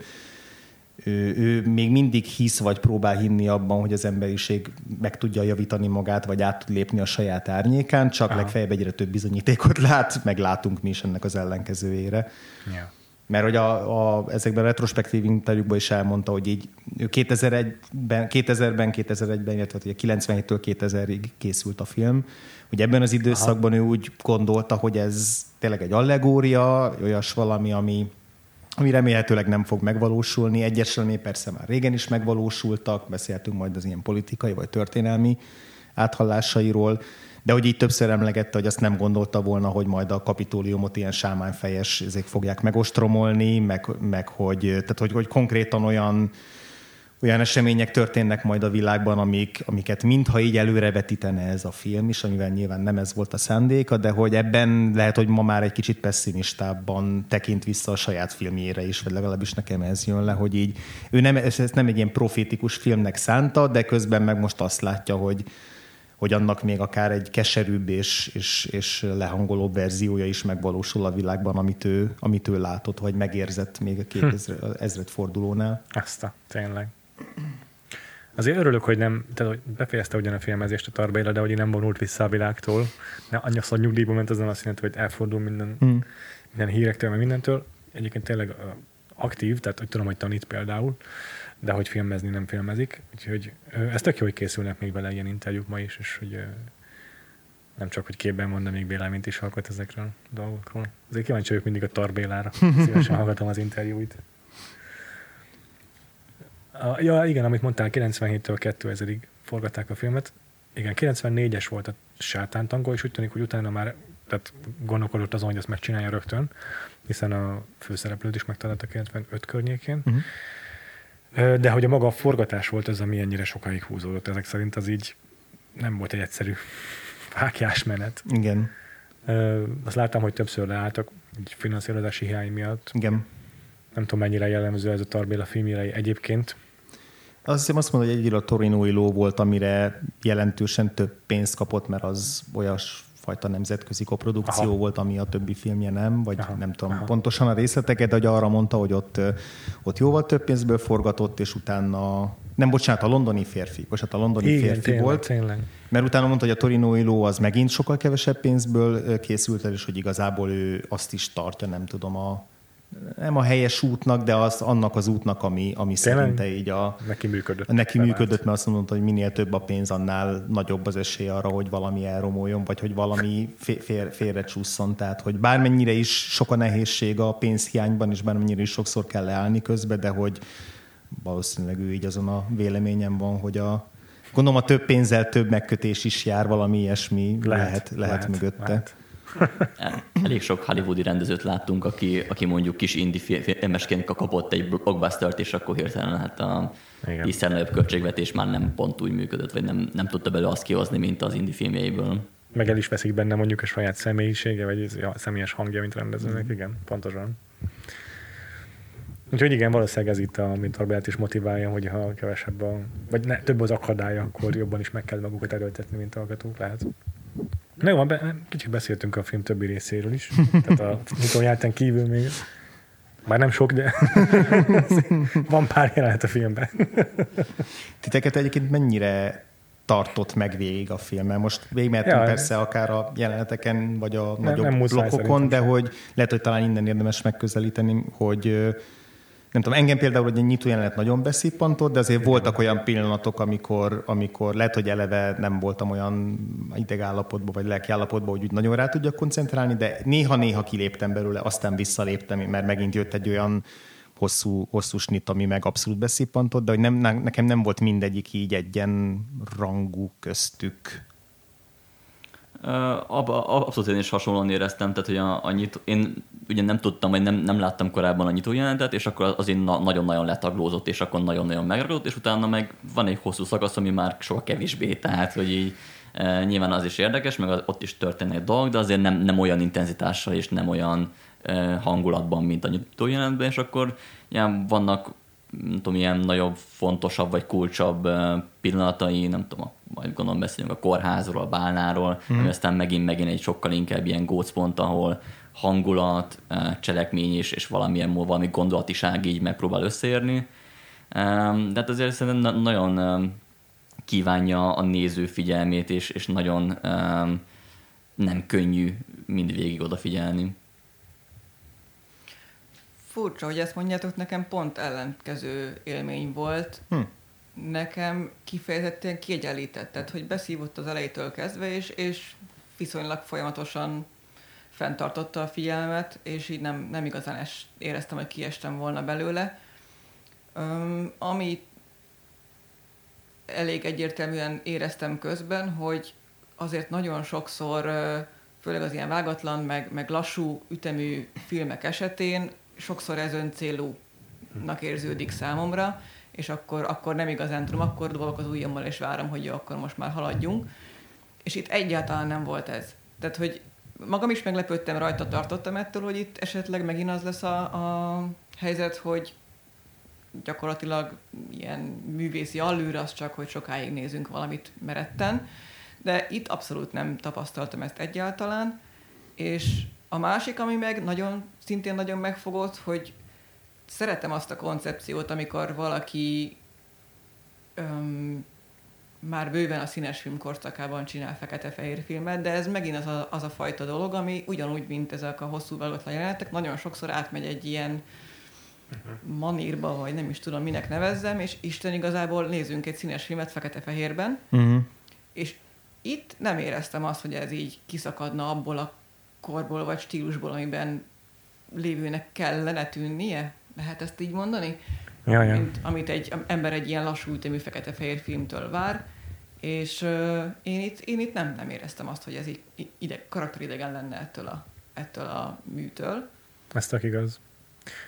Ő, ő még mindig hisz, vagy próbál hinni abban, hogy az emberiség meg tudja javítani magát, vagy át tud lépni a saját árnyékán, csak aha. legfeljebb egyre több bizonyítékot lát, meg látunk mi is ennek az ellenkezőjére. Yeah. Mert hogy a, a, ezekben a retrospektív interjúkban is elmondta, hogy így ő kétezer-egyben, kétezer-egyben, illetve kilencvenhéttől kétezerig készült a film, hogy ebben az időszakban aha. ő úgy gondolta, hogy ez tényleg egy allegória, olyas valami, ami ami remélhetőleg nem fog megvalósulni. Egyes elemei persze már régen is megvalósultak, beszéltünk majd az ilyen politikai vagy történelmi áthallásairól, de hogy így többször emlegette, hogy azt nem gondolta volna, hogy majd a Kapitóliumot ilyen sámánfejes ezek fogják megostromolni, meg, meg hogy, tehát hogy, hogy konkrétan olyan olyan események történnek majd a világban, amik, amiket mintha így előrevetítene ez a film is, amivel nyilván nem ez volt a szándéka, de hogy ebben lehet, hogy ma már egy kicsit pessimistábban tekint vissza a saját filmjére is, vagy legalábbis nekem ez jön le, hogy így ő nem, ezt nem egy ilyen profétikus filmnek szánta, de közben meg most azt látja, hogy hogy annak még akár egy keserűbb és, és, és lehangolóbb verziója is megvalósul a világban, amit ő, amit ő látott, vagy megérzett még a kétezer-ezredfordulónál. Azt a, tényleg. Azért örülök, hogy nem, tehát hogy befejezte ugyan a filmezést a Tarr Béla, de hogy nem vonult vissza a világtól. Annyiszor nyugdíjba ment, az nem azt jelenti, hogy elfordul minden, hmm. minden hírektől, meg mindentől. Egyébként tényleg aktív, tehát hogy tudom, hogy tanít például, de hogy filmezni nem filmezik. Úgyhogy ez tök jó, hogy készülnek még vele ilyen interjúk ma is, és hogy nem csak, hogy képben van, de még véleményt is alkot ezekről a dolgokról. Azért kíváncsi vagyok mindig a Tarr Bélára. Szívesen hallgatom az interjúit. A, ja, igen, amit mondtál, kilencvenhéttől kétezrig forgatták a filmet. Igen, kilencvennégyes volt a Sátántangó, és úgy tűnik, hogy utána már tehát gondolkodott azon, hogy azt megcsinálja rögtön, hiszen a főszereplőt is megtalálta kilencvenöt környékén. Uh-huh. De hogy a maga a forgatás volt az, ami ennyire sokáig húzódott. Ezek szerint az így nem volt egy egyszerű fáklyás menet. Igen. Azt láttam, hogy többször leálltak finanszírozási hiány miatt. Igen. Nem tudom, mennyire jellemző ez a Tarr Béla filmjére egyébként. Azt hiszem azt mondom, hogy egyébként a torinói ló volt, amire jelentősen több pénzt kapott, mert az olyas fajta nemzetközi koprodukció aha. volt, ami a többi filmje nem, vagy aha. nem tudom aha. pontosan a részleteket, de hogy arra mondta, hogy ott, ott jóval több pénzből forgatott, és utána, nem bocsánat, a londoni férfi, bocsánat, a londoni igen, férfi tényleg, volt, tényleg. Mert utána mondta, hogy a torinói ló az megint sokkal kevesebb pénzből készült el, és hogy igazából ő azt is tartja, nem tudom, a nem a helyes útnak, de az, annak az útnak, ami, ami szerinte így a... Neki működött. A neki működött, mert azt mondta, hogy minél több a pénz, annál nagyobb az esély arra, hogy valami elromoljon, vagy hogy valami fél, félrecsusszon. Tehát, hogy bármennyire is sok a nehézség a pénzhiányban, és bármennyire is sokszor kell leállni közben, de hogy valószínűleg ő így azon a véleményem van, hogy a... Gondolom a több pénzzel több megkötés is jár, valami ilyesmi lehet, lehet, lehet, lehet mögötte. Lehet. Elég sok hollywoodi rendezőt láttunk, aki, aki mondjuk kis indie filmesként kapott egy blockbustert, és akkor hirtelen hát a tízszer költségvetés már nem pont úgy működött, vagy nem, nem tudta belőle azt kihozni, mint az indie filmjeiből. Meg el is veszik benne mondjuk a saját személyisége, vagy a személyes hangja, mint rendezőnek, mm. igen, pontosan. Úgyhogy igen, valószínűleg ez itt a Tarr Bélát is motiválja, hogy ha kevesebb a, vagy ne, több az akadálya, akkor jobban is meg kell magukat erőltetni, mint hallgatók lehet. Na jó, kicsit beszéltünk a film többi részéről is, tehát a nyitójátán kívül még, már nem sok, de van pár jelenet a filmben. Titeket egyébként mennyire tartott meg végig a filmen? Most végigmehetünk ja, persze akár a jeleneteken, vagy a nem, nagyobb nem blokkokon, de hogy lehet, hogy talán innen érdemes megközelíteni, hogy nem tudom, engem például egy nyitó jelenet nagyon beszippantott, de azért voltak olyan pillanatok, amikor, amikor lehet, hogy eleve nem voltam olyan idegállapotban, vagy lelkiállapotban, hogy úgy nagyon rá tudjak koncentrálni, de néha-néha kiléptem belőle, aztán visszaléptem, mert megint jött egy olyan hosszú, hosszú snit, ami meg abszolút beszippantott, de hogy nem, nekem nem volt mindegyik így egyen rangú köztük. Abszolút én is hasonlóan éreztem, tehát hogy a, a nyitó, én ugye nem tudtam, vagy nem, nem láttam korábban a nyitójelenetet, és akkor az én na, nagyon-nagyon letaglózott, és akkor nagyon-nagyon megragadott, és utána meg van egy hosszú szakasz, ami már soha kevésbé, tehát hogy így e, nyilván az is érdekes, meg az, ott is történnek dolgok, de azért nem, nem olyan intenzitással, és nem olyan e, hangulatban, mint a nyitójelenetben, és akkor ja, vannak nem tudom, ilyen nagyobb, fontosabb vagy kulcsabb pillanatai, nem tudom, majd gondolom beszélünk a kórházról, a bálnáról, hmm. ami aztán megint-megint egy sokkal inkább ilyen gócpont, ahol hangulat, cselekmény is, és valamilyen módon valami gondolatiság így megpróbál összeérni. De hát azért szerintem nagyon kívánja a néző figyelmét, és, és nagyon nem könnyű mindvégig odafigyelni. Furcsa, hogy ezt mondjátok, nekem pont ellenkező élmény volt. Hm. Nekem kifejezetten kiegyenlített, tehát hogy beszívott az elejétől kezdve, és, és viszonylag folyamatosan fenntartotta a figyelmet, és így nem, nem igazán es, éreztem, hogy kiestem volna belőle. Öm, ami elég egyértelműen éreztem közben, hogy azért nagyon sokszor, főleg az ilyen vágatlan, meg, meg lassú ütemű filmek esetén, sokszor ez öncélúnak érződik számomra, és akkor, akkor nem igazán tudom, akkor dolgok az ujjammal, és várom, hogy jó, akkor most már haladjunk. És itt egyáltalán nem volt ez. Tehát, hogy magam is meglepődtem rajta, tartottam ettől, hogy itt esetleg megint az lesz a, a helyzet, hogy gyakorlatilag ilyen művészi allőr az csak, hogy sokáig nézünk valamit meretten, de itt abszolút nem tapasztaltam ezt egyáltalán, és a másik, ami meg nagyon, szintén nagyon megfogott, hogy szeretem azt a koncepciót, amikor valaki öm, már bőven a színes film korszakában csinál fekete-fehér filmet, de ez megint az a, az a fajta dolog, ami ugyanúgy, mint ezek a hosszú válogatlan jelenetek, nagyon sokszor átmegy egy ilyen manírba, vagy nem is tudom, minek nevezzem, és Isten igazából nézzünk egy színes filmet fekete-fehérben, uh-huh. és itt nem éreztem azt, hogy ez így kiszakadna abból a korból, vagy stílusból, amiben lévőnek kellene tűnnie? Lehet ezt így mondani? Ja, ja. Mint, amit egy ember egy ilyen lassú ütemű fekete-fehér filmtől vár, és euh, én, itt, én itt nem, nem éreztem azt, hogy ez így ide, karakteridegen lenne ettől a, ettől a műtől. Ez tök igaz.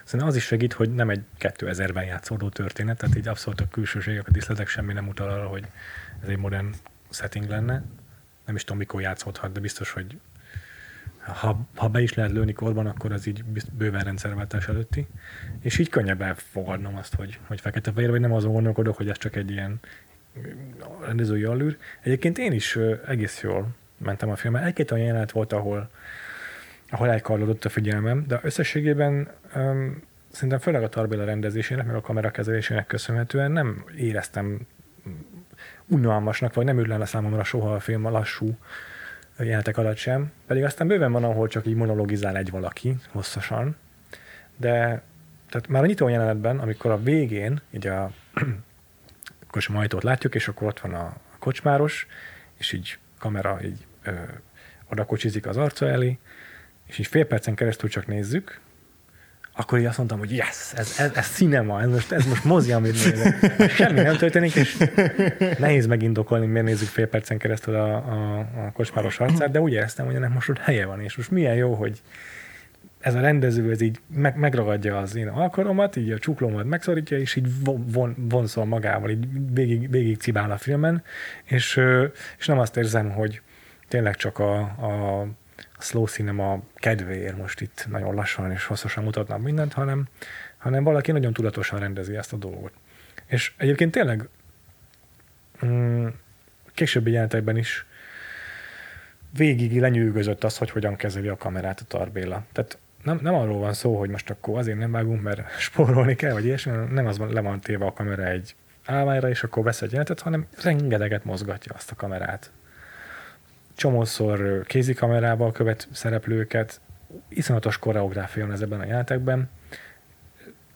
Szerintem az is segít, hogy nem egy kétezerben játszódó történet, tehát így abszolút a külsőségek, a díszletek semmi nem utal arra, hogy ez egy modern setting lenne. Nem is tudom, mikor játszódhat, de biztos, hogy Ha, ha be is lehet lőni korban, akkor az így bőven rendszerváltás előtti. És így könnyebb elfogadnom azt, hogy, hogy fekete-fehér, vagy nem azon gondolkodok, hogy ez csak egy ilyen rendezői allűr. Egyébként én is egész jól mentem a filmmel. Egy-két olyan jelenet volt, ahol, ahol elkarlódott a figyelmem, de összességében öm, szerintem főleg a Tarr Béla rendezésének, meg a kamerakezelésének köszönhetően nem éreztem unalmasnak, vagy nem ült lenne számomra soha a film a lassú jelenetek alatt sem, pedig aztán bőven van, ahol csak így monologizál egy valaki hosszasan, de tehát már a nyitó jelenetben, amikor a végén így a kocsmajtót látjuk, és akkor ott van a kocsmáros, és így kamera így ö, odakocsizik az arca elé, és így fél percen keresztül csak nézzük, akkor így azt mondtam, hogy yes, ez, ez, ez cinema, ez most, ez most mozi, amit nézek. Semmi nem történik, és nehéz megindokolni, miért nézzük fél percen keresztül a, a, a kocsmáros arcát, de úgy éreztem, hogy ennek most ott helye van, és most milyen jó, hogy ez a rendező, ez így meg, megragadja az én alkalommat, így a csuklómat megszorítja, és így von, vonszol magával, így végig, végig cibál a filmen, és, és nem azt érzem, hogy tényleg csak a, a a slow cinema kedvéért most itt nagyon lassan és hosszasan mutatnak mindent, hanem, hanem valaki nagyon tudatosan rendezi ezt a dolgot. És egyébként tényleg mm, későbbi jelentekben is végig lenyűgözött az, hogy hogyan kezeli a kamerát a Tarr Béla. Tehát nem, nem arról van szó, hogy most akkor azért nem vágunk, mert spórolni kell, vagy ilyesmi, nem az van, le van téve a kamera egy állványra, és akkor vesz egy jelentet, hanem rengeteget mozgatja azt a kamerát. Csomószor kézikamerával követ szereplőket, iszonyatos koreográfia van ezekben a játékben.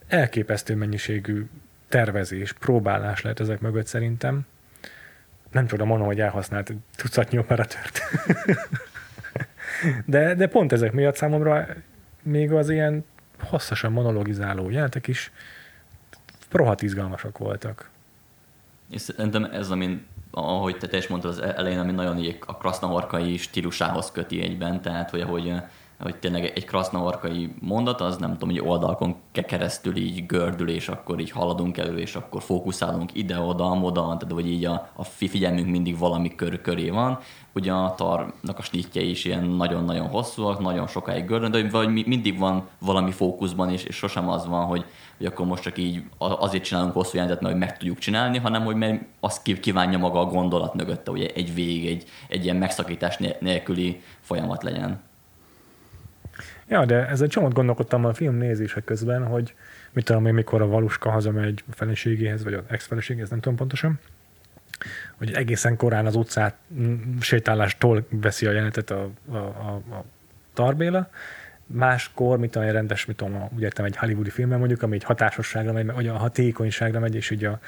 Elképesztő mennyiségű tervezés, próbálás lehet ezek mögött szerintem. Nem tudom mondom, hogy elhasznált tucatnyi operatört. de, de pont ezek miatt számomra még az ilyen hosszasan monologizáló játék is rohadt izgalmasak voltak. És szerintem ez, amin, ahogy te is mondtad az elején, ami nagyon így a krasznahorkai stílusához köti egyben, tehát hogy ahogy, ahogy tényleg egy krasznahorkai mondat, az nem tudom, hogy oldalakon keresztül így gördül, és akkor így haladunk elő, és akkor fókuszálunk ide-oda-moda, tehát hogy így a, a figyelmünk mindig valami kör köré van. Ugye a tarnak a snitje is ilyen nagyon-nagyon hosszúak, nagyon sokáig gördül, de vagy mindig van valami fókuszban, és, és sosem az van, hogy hogy akkor most csak így azért csinálunk hosszú jelentet, mert hogy meg tudjuk csinálni, hanem hogy mert azt kívánja maga a gondolat mögötte, hogy egy végig, egy, egy ilyen megszakítás nélküli folyamat legyen. Ja, de ez egy csomót gondolkodtam a film nézése közben, hogy mit tudom én, mikor a Valuska hazamegy a feleségéhez, vagy az ex-feleségéhez, nem tudom pontosan, hogy egészen korán az utcát sétálástól veszi a jelenetet a, a, a, a Tarr Béla. Máskor, mit tudom, rendes, mit tudom, úgy értem, egy hollywoodi filmben mondjuk, ami egy hatásosságra megy, vagy a hatékonyságra megy, és így a,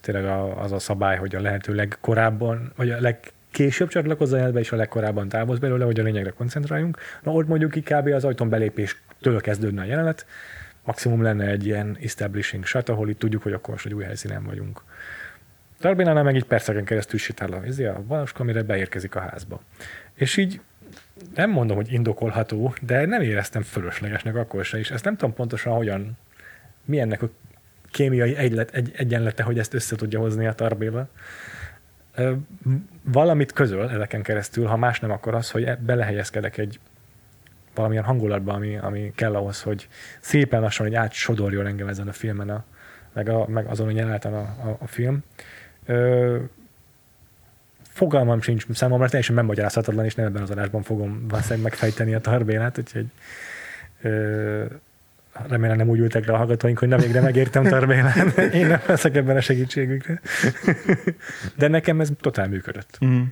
tényleg a, az a szabály, hogy a lehető legkorábban, vagy a legkésőbb csatlakozzon el be, és a legkorábban távoz belőle, hogy a lényegre koncentráljunk. Na ott mondjuk kb. Az ajtón belépéstől kezdődne a jelenet, maximum lenne egy ilyen establishing shot, ahol itt tudjuk, hogy akkor most egy új helyszínen vagyunk. Tarr Bélánál meg így perceken keresztül sétál a vízi, a Valuska, amire beérkezik a házba. És így nem mondom, hogy indokolható, de nem éreztem fölöslegesnek akkor se is. Ezt nem tudom pontosan, hogyan, mi ennek a kémiai egylet, egy, egyenlete, hogy ezt össze tudja hozni a Tarr Béla. Valamit közöl ezeken keresztül, ha más nem, akkor az, hogy belehelyezkedek egy valamilyen hangulatba, ami, ami kell ahhoz, hogy szépen lassan, hogy átsodorjon engem ezen a filmen, a, meg, a, meg azon, hogy jelenleten a, a, a film. Ö, fogalmam sincs számomra, teljesen megmagyarázhatatlan, és nem ebben az adásban fogom valószínűleg megfejteni a Tarr Bélát, úgyhogy ö, remélem nem úgy ültek le a hallgatóink, hogy na végre megértem Tarr Bélát. Én nem leszek ebben a segítségükre. De nekem ez totál működött. Mm.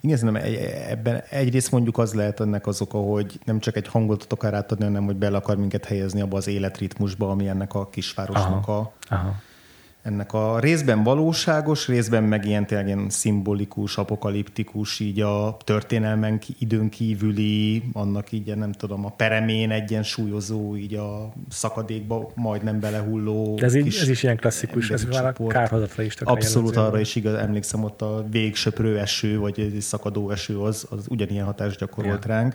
Igen, szerintem ebben egyrészt mondjuk az lehet ennek az oka, hogy nem csak egy hangot akar átadni, hanem hogy bele akar minket helyezni abba az életritmusba, ami ennek a kisvárosnak aha, a... Aha. ennek a részben valóságos, részben meg ilyen tényleg ilyen szimbolikus, apokaliptikus, így a történelmen időn kívüli, annak így nem tudom, a peremén egyensúlyozó, így a szakadékba majdnem belehulló. De ez, így, ez is ilyen klasszikus, ez már a kárhozatra is tökre abszolút jelenző. Arra is igaz, emlékszem, ott a végsöprő eső, vagy egy szakadó eső, az, az ugyanilyen hatást gyakorolt yeah. ránk.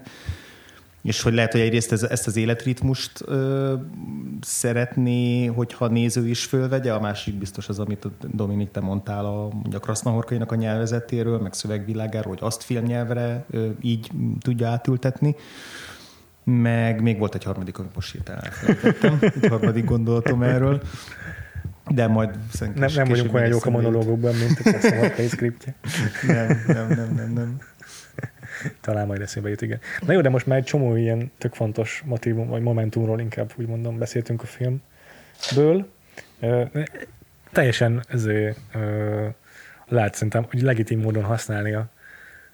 És hogy lehet, hogy egyrészt ez, ezt az életritmust ö, szeretné, hogyha néző is fölvegye, a másik biztos az, amit Dominik, te mondtál a, a Krasznahorkainak a nyelvezetéről, meg szövegvilágáról, hogy azt filmnyelvre ö, így tudja átültetni. Meg még volt egy harmadik, amit most hirtelen elfelejtettem, egy harmadik gondolatom erről. De majd nem, nem vagyunk olyan jók a monológokban, mint a Krasznahorkai szkriptje. Nem, nem, nem, nem, nem. Talán majd eszébe jut, igen. Na jó, de most már egy csomó ilyen tök fontos motívum, vagy momentumról inkább úgy mondom, beszéltünk a filmből. Ö, teljesen ezért ö, lehet szerintem, hogy legitim módon használni a,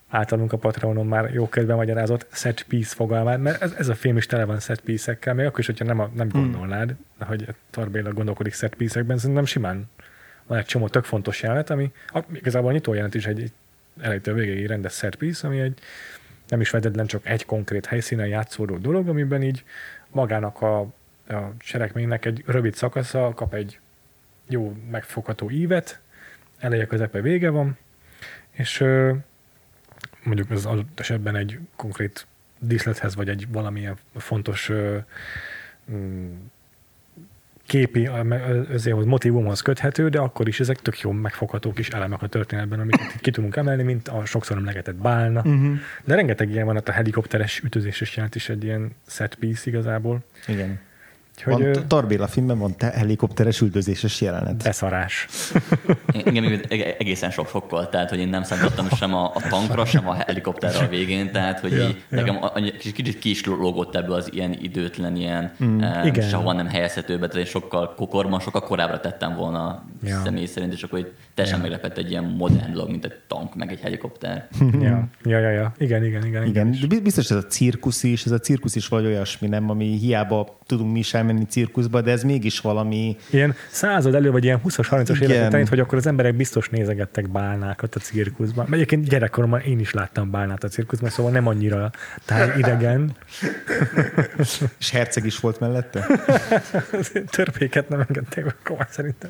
általunk a Patreonon már jókedben magyarázott set piece fogalmát, mert ez, ez a film is tele van set piece-ekkel, még akkor is, hogyha nem, a, nem gondolnád, de hogy Tarr Béla gondolkodik set piece-ekben, szerintem simán van egy csomó tök fontos jelenet, ami a, igazából nyitó jelenet is egy elejtől végéig rendes set piece, ami egy nem is vedetlen, csak egy konkrét helyszínen játszódó dolog, amiben így magának a, a cselekménynek egy rövid szakasza kap egy jó megfogható ívet, eleje, közepe, vége van, és ö, mondjuk az adott esetben egy konkrét díszlethez, vagy egy valamilyen fontos ö, m- képi azért motivumhoz köthető, de akkor is ezek tök jó megfogható kis elemek a történetben, amiket ki tudunk emelni, mint a sokszor emlegetett bálna. Uh-huh. De rengeteg ilyen van, a helikopteres ütözéses jelent is egy ilyen set piece igazából. Igen. Úgyhogy Tarr Béla filmben van te helikopteres üldözéses jelenet. Beszarás. Igen, egészen sok fokkal, tehát hogy én nem számítottam sem a, a tankra, sem a helikopterre a végén, tehát hogy ja, így, ja. nekem a, a, kicsit ki is lógott ebből az ilyen időtlen, ilyen mm, um, sehova nem helyezhetőbe, tehát én sokkal kokorban, sokkal korábbra tettem volna ja. személy szerint, és akkor teljesen ja. meglepett egy ilyen modern dolog, mint egy tank, meg egy helikopter. Ja, ja, ja, ja. Igen, igen, igen. igen. igen. Biztos ez a cirkusz is, ez a cirkusz is vagy olyasmi, nem, ami hiába tudunk mi sem menni cirkuszba, de ez mégis valami... Ilyen század elő, vagy ilyen húszas, harmincas életet tanít, hogy akkor az emberek biztos nézegettek bálnákat a cirkuszban. Egyébként gyerekkoromban én is láttam bálnát a cirkuszban, szóval nem annyira táj idegen. És herceg is volt mellette? Törpéket nem engedték, akkor szerintem.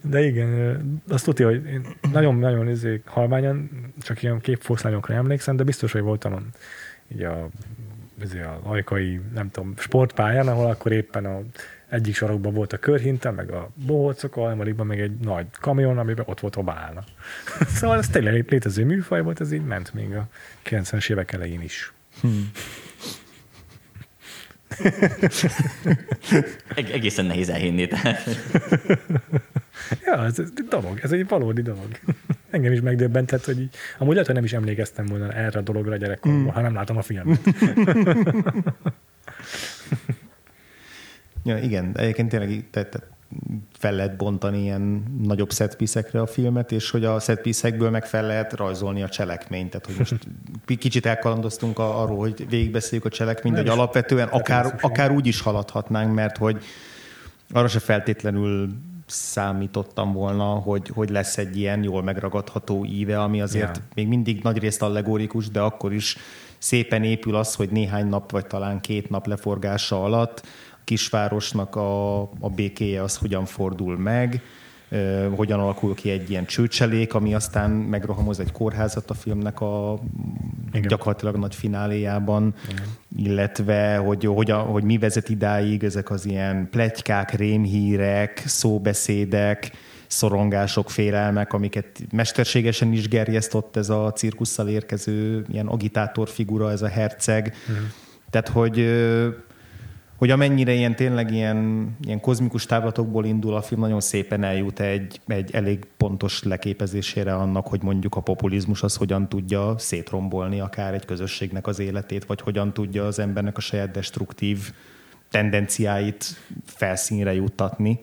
De igen, azt tudja, hogy én nagyon-nagyon izé, halványan, csak ilyen képfoszlányokra emlékszem, de biztos, hogy voltam így a a ajkai, nem tudom, sportpályán, ahol akkor éppen a, egyik sarokban volt a körhinta, meg a bohócok, a harmadikban meg egy nagy kamion, amiben ott volt a bálna. Szóval ez tényleg létező műfaj volt, ez így ment még a kilencvenes évek elején is. Hmm. Egészen nehéz elhinni, tehát. Ja, ez, ez dolog, ez egy valódi dolog. Engem is megdöbbentett, hogy így, amúgy lehet, hogy nem is emlékeztem volna erre a dologra gyerekkorban, mm. ha nem látom a filmet. Ja, igen, egyébként tényleg te, te fel lehet bontani ilyen nagyobb setpiece-ekre a filmet, és hogy a setpiece-ekből meg fel lehet rajzolni a cselekményt. Tehát, hogy most kicsit elkalandoztunk a, arról, hogy végigbeszéljük a cselekményt, hogy alapvetően akár, akár úgy is haladhatnánk, mert hogy arra se feltétlenül számítottam volna, hogy, hogy lesz egy ilyen jól megragadható íve, ami azért yeah. még mindig nagyrészt allegórikus, de akkor is szépen épül az, hogy néhány nap, vagy talán két nap leforgása alatt a kisvárosnak a, a békéje az hogyan fordul meg, ö, hogyan alakul ki egy ilyen csőcselék, ami aztán megrohamoz egy kórházat a filmnek a Igen. gyakorlatilag nagy fináléjában. Igen. illetve hogy, hogy, a, hogy mi vezet idáig, ezek az ilyen pletykák, rémhírek, szóbeszédek, szorongások, félelmek, amiket mesterségesen is gerjesztott ez a cirkusszal érkező ilyen agitátor figura, ez a herceg. Uh-huh. Tehát, hogy, hogy amennyire ilyen tényleg ilyen, ilyen kozmikus távlatokból indul a film, nagyon szépen eljut egy, egy elég pontos leképezésére annak, hogy mondjuk a populizmus az hogyan tudja szétrombolni akár egy közösségnek az életét, vagy hogyan tudja az embernek a saját destruktív tendenciáit felszínre juttatni.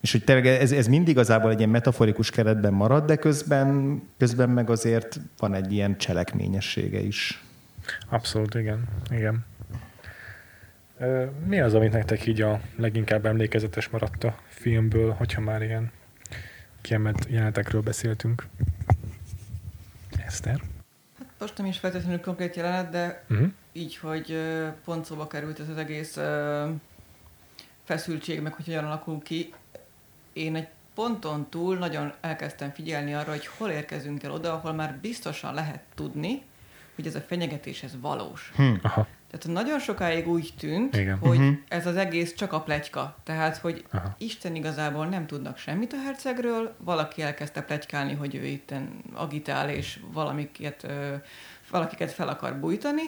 És hogy tényleg ez, ez mind igazából egy ilyen metaforikus keretben marad, de közben, közben meg azért van egy ilyen cselekményessége is. Abszolút, igen. igen. Mi az, amit nektek így a leginkább emlékezetes maradt a filmből, hogyha már ilyen kiemelt jelenetekről beszéltünk? Eszter? Hát most nem is feltétlenül konkrét jelenet, de uh-huh. így, hogy pont szóba került ez az egész feszültség, meg hogy hogyan alakul ki. Én egy ponton túl nagyon elkezdtem figyelni arra, hogy hol érkezünk el oda, ahol már biztosan lehet tudni, hogy ez a fenyegetés, ez valós. Hmm, aha. Tehát nagyon sokáig úgy tűnt, igen. hogy uh-huh. ez az egész csak a pletyka. Tehát, hogy aha. Isten igazából nem tudnak semmit a hercegről, valaki elkezdte pletykálni, hogy ő itten agitál, és valamiket, valakiket fel akar bújtani,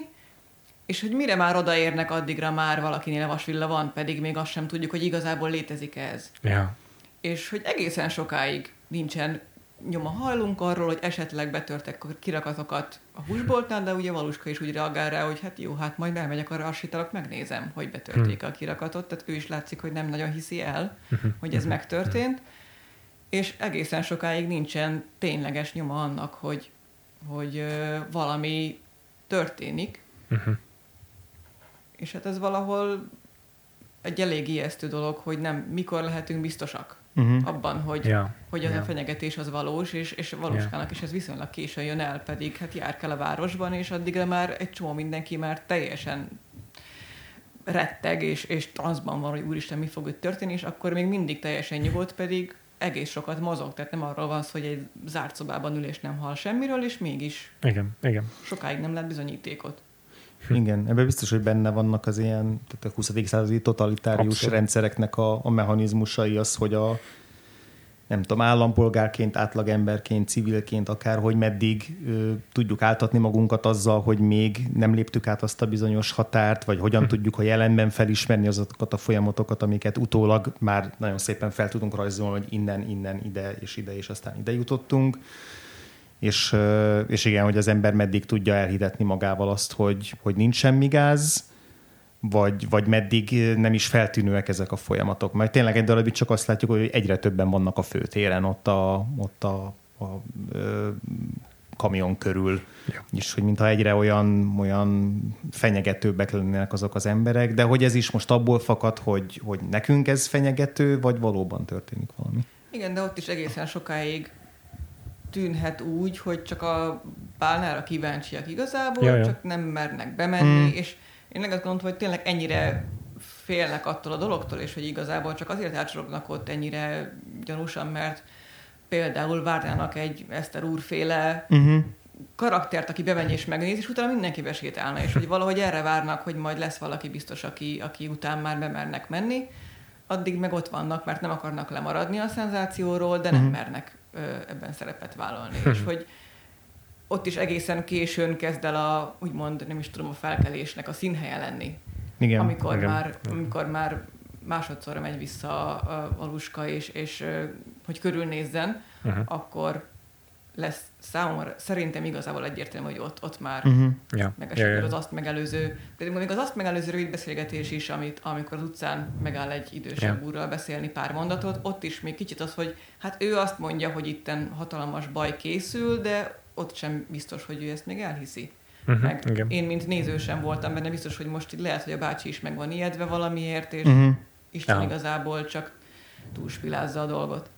és hogy mire már odaérnek, addigra már valakinél vasvilla van, pedig még azt sem tudjuk, hogy igazából létezik ez. Yeah. És hogy egészen sokáig nincsen nyoma, hallunk arról, hogy esetleg betörtek kirakatokat a húsboltnál, de ugye Valuska is úgy reagál rá, hogy hát jó, hát majd elmegyek arra, assítalak, megnézem, hogy betörték a kirakatot, tehát ő is látszik, hogy nem nagyon hiszi el, hogy ez megtörtént, és egészen sokáig nincsen tényleges nyoma annak, hogy, hogy ö, valami történik, és hát ez valahol egy elég ijesztő dolog, hogy nem mikor lehetünk biztosak. Uh-huh. Abban, hogy, yeah. hogy az yeah. a fenyegetés az valós, és, és Valóskának yeah. is ez viszonylag későn jön el, pedig hát jár kell a városban, és addigra már egy csomó mindenki már teljesen retteg, és, és transzban van, hogy úristen, mi fog itt történni, és akkor még mindig teljesen nyugodt, pedig egész sokat mozog, tehát nem arról van szó, hogy egy zárt szobában ül és nem hall semmiről, és mégis igen, igen. sokáig nem lett bizonyítékot. Igen, ebben biztos, hogy benne vannak az ilyen, tehát a huszadik századi totalitárius abszolút. Rendszereknek a, a mechanizmusai, az, hogy a nem tudom, állampolgárként, átlagemberként, civilként, akárhogy meddig ö, tudjuk áltatni magunkat azzal, hogy még nem léptük át azt a bizonyos határt, vagy hogyan hm. tudjuk a jelenben felismerni azokat a folyamatokat, amiket utólag már nagyon szépen fel tudunk rajzolni, hogy innen, innen, ide és ide, és aztán ide jutottunk. És, és igen, hogy az ember meddig tudja elhitetni magával azt, hogy, hogy nincs semmi gáz, vagy, vagy meddig nem is feltűnőek ezek a folyamatok. Mert tényleg egy darabig csak azt látjuk, hogy egyre többen vannak a főtéren, ott a, ott a, a, a kamion körül. Ja. És hogy mintha egyre olyan, olyan fenyegetőbbek lennének azok az emberek, de hogy ez is most abból fakad, hogy, hogy nekünk ez fenyegető, vagy valóban történik valami. Igen, de ott is egészen sokáig tűnhet úgy, hogy csak a bálnára kíváncsiak igazából, jaj, csak nem mernek bemenni, hmm. és én azt gondolom, hogy tényleg ennyire félnek attól a dologtól, és hogy igazából csak azért átsorognak ott ennyire gyanúsan, mert például várnának egy Eszter úrféle uh-huh. karaktert, aki bemenj és megnéz, és utána mindenkibe sétálna, és hogy valahogy erre várnak, hogy majd lesz valaki biztos, aki, aki után már bemernek menni, addig meg ott vannak, mert nem akarnak lemaradni a szenzációról, de nem uh-huh. mernek ebben szerepet vállalni. És hogy ott is egészen későn kezd el a, úgymond, nem is tudom, a felkelésnek a színhelye lenni. Igen, amikor, igen, már, igen. amikor már másodszorra megy vissza a Valuska, és, és hogy körülnézzen, uh-huh. akkor lesz számomra szerintem igazából egyértelmű, hogy ott, ott már uh-huh. yeah. megesett yeah, az azt megelőző, de még az azt megelőző rövid beszélgetés is, amit, amikor az utcán megáll egy idősebb yeah. úrral beszélni pár mondatot, ott is még kicsit az, hogy hát ő azt mondja, hogy itten hatalmas baj készül, de ott sem biztos, hogy ő ezt még elhiszi. Uh-huh. Meg igen. én, mint néző sem voltam benne, biztos, hogy most így lehet, hogy a bácsi is meg van ijedve valamiért, és uh-huh. Isten yeah. igazából csak túlspilázza a dolgot.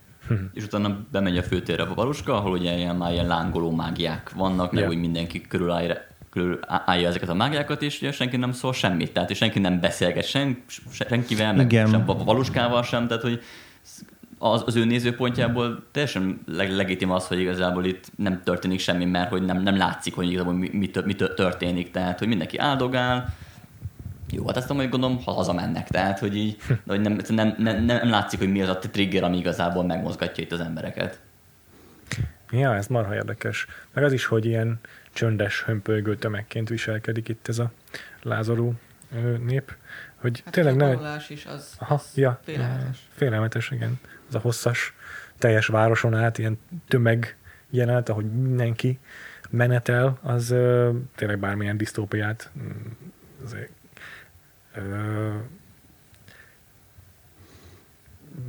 És utána bemegy a főtérre a Valuska, ahol ugye ilyen, már ilyen lángoló mágiák vannak, meg yeah. úgy mindenki körül állja, körül állja ezeket a mágiákat, és ugye senki nem szól semmit, tehát és senki nem beszélget sen, senkivel, meg igen. sem a Valuskával sem, tehát hogy az, az ő nézőpontjából teljesen leg- legitim az, hogy igazából itt nem történik semmi, mert hogy nem, nem látszik, hogy igazából mi, mi, tört, mi történik. Tehát, hogy mindenki áldogál. Jó, hát aztán majd gondolom, ha hazamennek. Tehát, hogy így hogy nem, nem, nem, nem látszik, hogy mi az a trigger, ami igazából megmozgatja itt az embereket. Ja, ez marha érdekes. Meg az is, hogy ilyen csöndes, hömpölygő tömegként viselkedik itt ez a lázoló nép. Hogy hát tényleg a tanulás ne... is az, aha, az ja, félelmetes. Félelmetes, igen. Az a hosszas, teljes városon át, ilyen tömeg jelenet, ahogy mindenki menetel, az ö, tényleg bármilyen disztópiát azért, ö,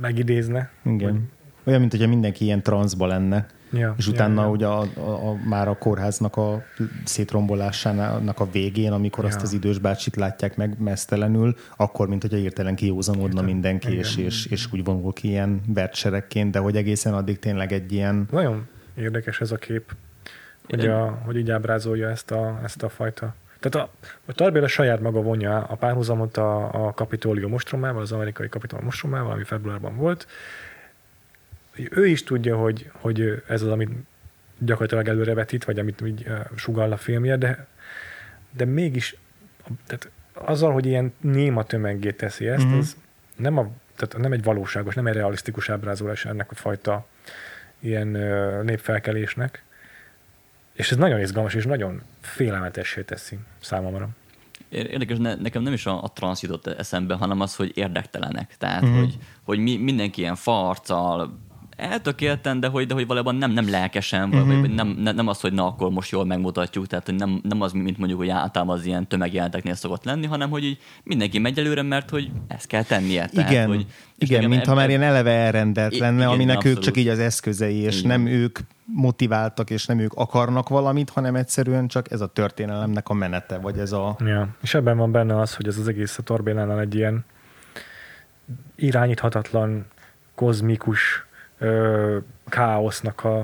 megidézne. Igen. Vagy... olyan, mint hogyha mindenki ilyen transzba lenne. Ja, és utána ja, ugye a, a, a, már a kórháznak a szétrombolásának a végén, amikor ja. azt az idős bácsit látják meg mesztelenül, akkor, mint hogyha értelen kiózanodna mindenki, és, és, és úgy vonul ki ilyen vertseregként, de hogy egészen addig tényleg egy ilyen... Nagyon érdekes ez a kép, hogy, a, hogy így ábrázolja ezt a, ezt a fajta... Tehát a, a Tarr Béla saját maga vonja a párhuzamot a, a Kapitólium ostromával, az amerikai Kapitólium ostromával, ami februárban volt. Ő is tudja, hogy, hogy ez az, amit gyakorlatilag előrevetít, vagy amit így sugall a filmje, de, de mégis tehát azzal, hogy ilyen néma tömeggé teszi ezt, mm-hmm. az nem, a, tehát nem egy valóságos, nem egy realisztikus ábrázolás ennek a fajta ilyen népfelkelésnek. És ez nagyon izgalmas, és nagyon félelmetessé teszi számomra. Érdekes, ne, nekem nem is a, a transz jutott eszembe, hanem az, hogy érdektelenek. Tehát, mm-hmm. hogy, hogy mi, mindenki ilyen farccal, eltökélten, de hogy, de hogy valójában nem, nem lelkesen, mm-hmm. vagy nem, nem az, hogy na, akkor most jól megmutatjuk, tehát hogy nem, nem az, mint mondjuk, hogy általában az ilyen tömegjelenteknél szokott lenni, hanem hogy így mindenki megy előre, mert hogy ezt kell tennie. Tehát, igen, hogy, igen mintha már ilyen eleve elrendelt lenne, igen, aminek abszolút. Ők csak így az eszközei, és igen. nem ők motiváltak, és nem ők akarnak valamit, hanem egyszerűen csak ez a történelemnek a menete, vagy ez a... Ja. És ebben van benne az, hogy ez az egész a Tarr Bélánál egy ilyen irányíthatatlan, kozmikus káosznak a,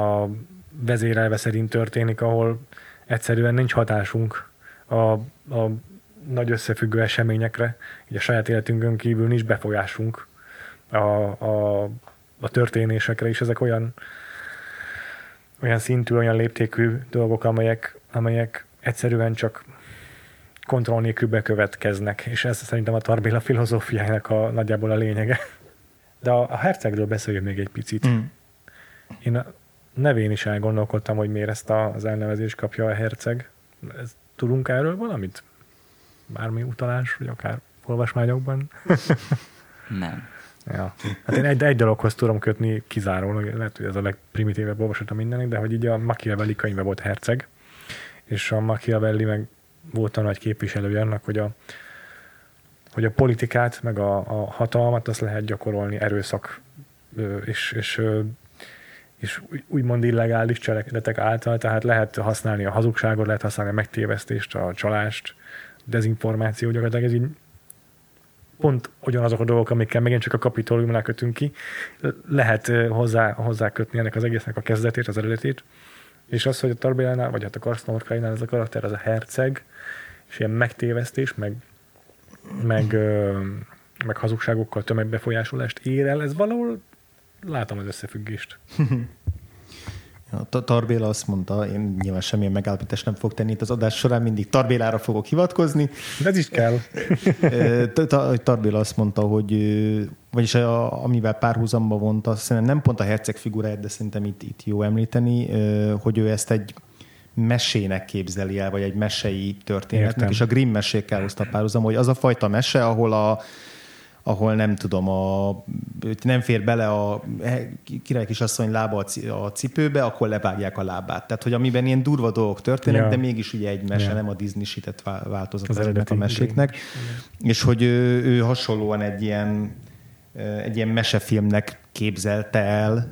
a vezérelve szerint történik, ahol egyszerűen nincs hatásunk a, a nagy összefüggő eseményekre, így a saját életünkön kívül nincs befolyásunk a, a, a történésekre, és ezek olyan, olyan szintű, olyan léptékű dolgok, amelyek, amelyek egyszerűen csak kontroll nélkül bekövetkeznek, és ez szerintem a Tarr Béla filozófiájának a, nagyjából a lényege. De a hercegről beszéljünk még egy picit. Mm. Én a nevén is elgondolkodtam, hogy miért ezt az elnevezést kapja a herceg. Ez, tudunk erről valamit? Bármi utalás, vagy akár olvasmányokban? Nem. Ja. Hát én egy, egy dologhoz tudom kötni kizárólag, lehet, hogy ez a legprimitívebb olvasata mindenek, de hogy így a Machiavelli könyve volt herceg, és a Machiavelli meg volt a nagy képviselője annak, hogy a hogy a politikát, meg a, a hatalmat azt lehet gyakorolni erőszak és, és, és úgymond illegális cselekedetek által, tehát lehet használni a hazugságot, lehet használni a megtévesztést, a csalást, dezinformáció, gyakorlatilag ez így pont ugyanazok a dolgok, amikkel megint csak a Kapitóliumnál kötünk ki, lehet hozzá, hozzá kötni ennek az egésznek a kezdetét, az eredetét, és az, hogy a Tarr Bélánál, vagy hát a Krasznahorkainál ez a karakter, az a herceg, és ilyen megtévesztés, meg Meg, meg hazugságokkal tömegbefolyásolást ér el, ez valahol látom az összefüggést. Ja, Tarr Béla azt mondta, én nyilván semmilyen megállapítást nem fogok tenni itt az adás során, mindig Tarr Bélára fogok hivatkozni. De ez is kell. Tarr Béla azt mondta, hogy vagyis a, amivel párhuzamba vonta, szerintem nem pont a herceg figuráját, de szerintem itt, itt jó említeni, hogy ő ezt egy mesének képzeli el, vagy egy mesei történetnek, értem. És a Grimm mesékkel hozta párhuzam, hogy az a fajta mese, ahol a ahol nem tudom, a, nem fér bele a királykisasszony lába a cipőbe, akkor levágják a lábát. Tehát, hogy amiben ilyen durva dolgok történnek, ja. de mégis ugye egy mese, ja. nem a Disney-sített változat ezeknek a meséknek. Igen. És hogy ő, ő hasonlóan egy ilyen egy ilyen mesefilmnek képzelte el.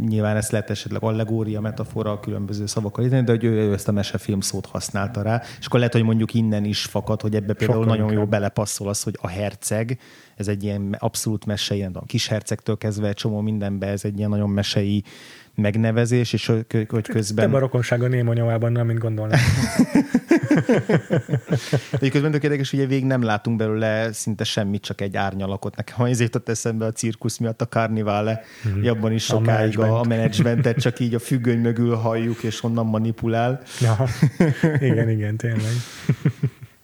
Nyilván ezt lehet esetleg allegória, metafora, különböző szavakkal írni, de hogy ő ezt a mesefilm szót használta rá. És akkor lehet, hogy mondjuk innen is fakad, hogy ebbe például sokan nagyon jól belepasszol az, hogy a herceg, ez egy ilyen abszolút mesei, a kis hercegtől kezdve egy csomó mindenbe, ez egy ilyen nagyon mesei megnevezés, és hogy közben... Több a rokonság a Néma nyomában, nem, mint gondolnám. Egyébként mondjuk érdekes, ugye végig nem látunk belőle szinte semmit, csak egy árnyalakot. Nekem ezért ott eszembe a cirkusz miatt a Carnivale, mm. abban is sokáig a, a menedzsmentet csak így a függöny mögül halljuk, és onnan manipulál. Ja. Igen, igen, tényleg.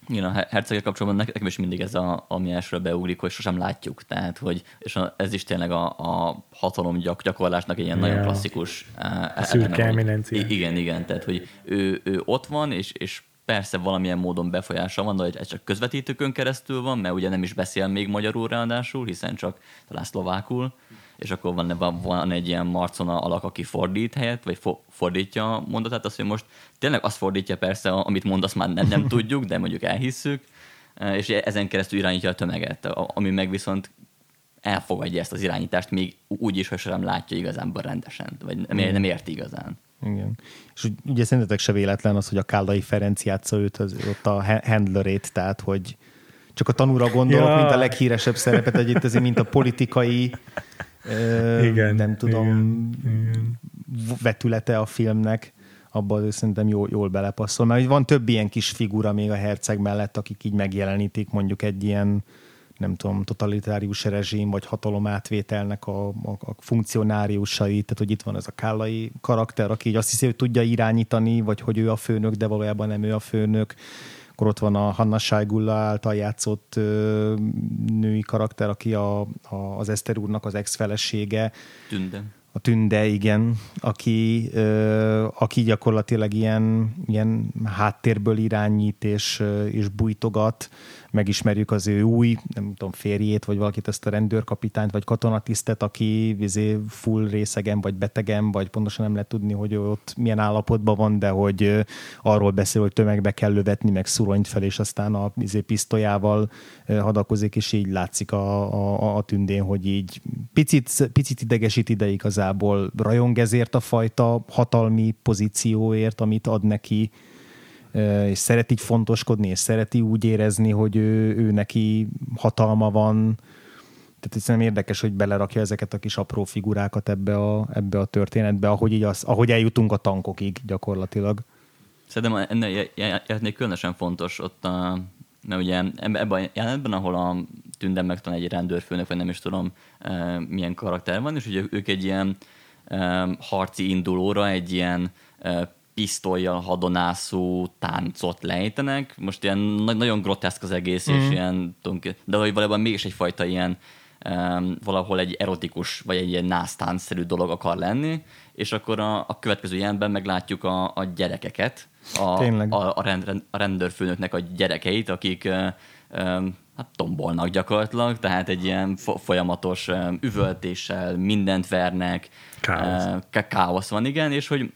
Igen, a hercegek kapcsolatban nekem is mindig ez a, ami elsőre beugrik, hogy sosem látjuk. Tehát, hogy, és ez is tényleg a, a hatalom gyak, gyakorlásnak egy ilyen ja. nagyon klasszikus eleme. Szürke eminencia. Igen, igen. Tehát, hogy ő, ő ott van, és, és persze valamilyen módon befolyása van, de ez csak közvetítőkön keresztül van, mert ugye nem is beszél még magyarul ráadásul, hiszen csak talán szlovákul, és akkor van, van, van egy ilyen marcona alak, aki fordít helyett, vagy fo- fordítja a mondatát, azt, hogy most tényleg azt fordítja persze, amit mond, azt már nem, nem tudjuk, de mondjuk elhisszük, és ezen keresztül irányítja a tömeget, ami meg viszont elfogadja ezt az irányítást, még úgy is, hogy sem látja igazán rendesen, vagy nem érti igazán. Igen. És ugye szerintetek se véletlen az, hogy a Kállai Ferenc játsza őt, az, ott a handlerét, tehát hogy csak a tanúra gondolok, ja. mint a leghíresebb szerepet, egyébként azért, mint a politikai ö, igen, nem tudom igen, igen. vetülete a filmnek, abban szerintem jól, jól belepasszol. Mert van több ilyen kis figura még a herceg mellett, akik így megjelenítik mondjuk egy ilyen nem tudom, totalitárius rezsim, vagy hatalomátvételnek a, a, a funkcionáriusai, tehát hogy itt van ez a Kállai karakter, aki így azt hiszi, hogy tudja irányítani, vagy hogy ő a főnök, de valójában nem ő a főnök. Akkor ott van a Hanna Schygulla által játszott ö, női karakter, aki a, a, az Eszter úrnak az ex-felesége. Tünde. A Tünde, igen, aki, ö, aki gyakorlatilag ilyen, ilyen háttérből irányít és, és bújtogat. Megismerjük az ő új, nem tudom, férjét, vagy valakit, ezt a rendőrkapitányt, vagy katonatisztet, aki izé full részegen, vagy betegen, vagy pontosan nem lehet tudni, hogy ott milyen állapotban van, de hogy arról beszél, hogy tömegbe kell lövetni, meg szuronyt fel, és aztán a izé pisztolyával hadakozik, és így látszik a, a, a Tündén, hogy így picit, picit idegesít ide igazából, rajong ezért a fajta hatalmi pozícióért, amit ad neki, és szereti így fontoskodni, és szereti úgy érezni, hogy ő, ő neki hatalma van. Tehát szerintem érdekes, hogy belerakja ezeket a kis apró figurákat ebbe a, ebbe a történetbe, ahogy, így az, ahogy eljutunk a tankokig gyakorlatilag. Szerintem ennél jelenleg különösen fontos ott, a, mert ugye ebben a jelenetben, ahol a Tünde megtanul egy rendőrfőnök, vagy nem is tudom milyen karakter van, és ugye ők egy ilyen harci indulóra, egy ilyen pisztollyal hadonászó táncot lejtenek. Most ilyen nagyon groteszk az egész, mm. és ilyen, de hogy valójában mégis egyfajta ilyen um, valahol egy erotikus, vagy egy ilyen násztánszerű dolog akar lenni, és akkor a, a következő jelenben meglátjuk a, a gyerekeket, a, a, a, rend, rend, a rendőrfőnöknek a gyerekeit, akik uh, um, hát tombolnak gyakorlatilag, tehát egy ilyen fo- folyamatos um, üvöltéssel mindent vernek. Káosz. Uh, káosz van, igen, és hogy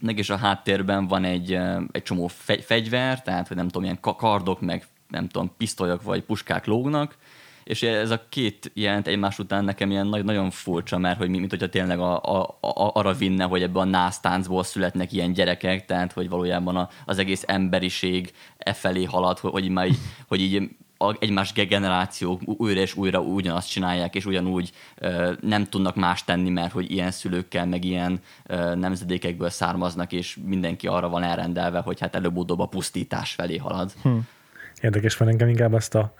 mégis a háttérben van egy, egy csomó fegy, fegyver, tehát hogy nem tudom, ilyen kardok, meg nem tudom, pisztolyok vagy puskák lógnak, és ez a két jelent egymás után nekem ilyen nagyon furcsa, mert hogy mint hogyha tényleg a, a, a, arra vinne, hogy ebben a násztáncból születnek ilyen gyerekek, tehát hogy valójában a, az egész emberiség e felé halad, hogy, hogy, már, hogy így egymás generációk újra és újra ugyanazt csinálják, és ugyanúgy ö, nem tudnak más tenni, mert hogy ilyen szülőkkel, meg ilyen ö, nemzedékekből származnak, és mindenki arra van elrendelve, hogy hát előbb-utóbb a pusztítás felé halad. Hm. Érdekes, van engem inkább azt a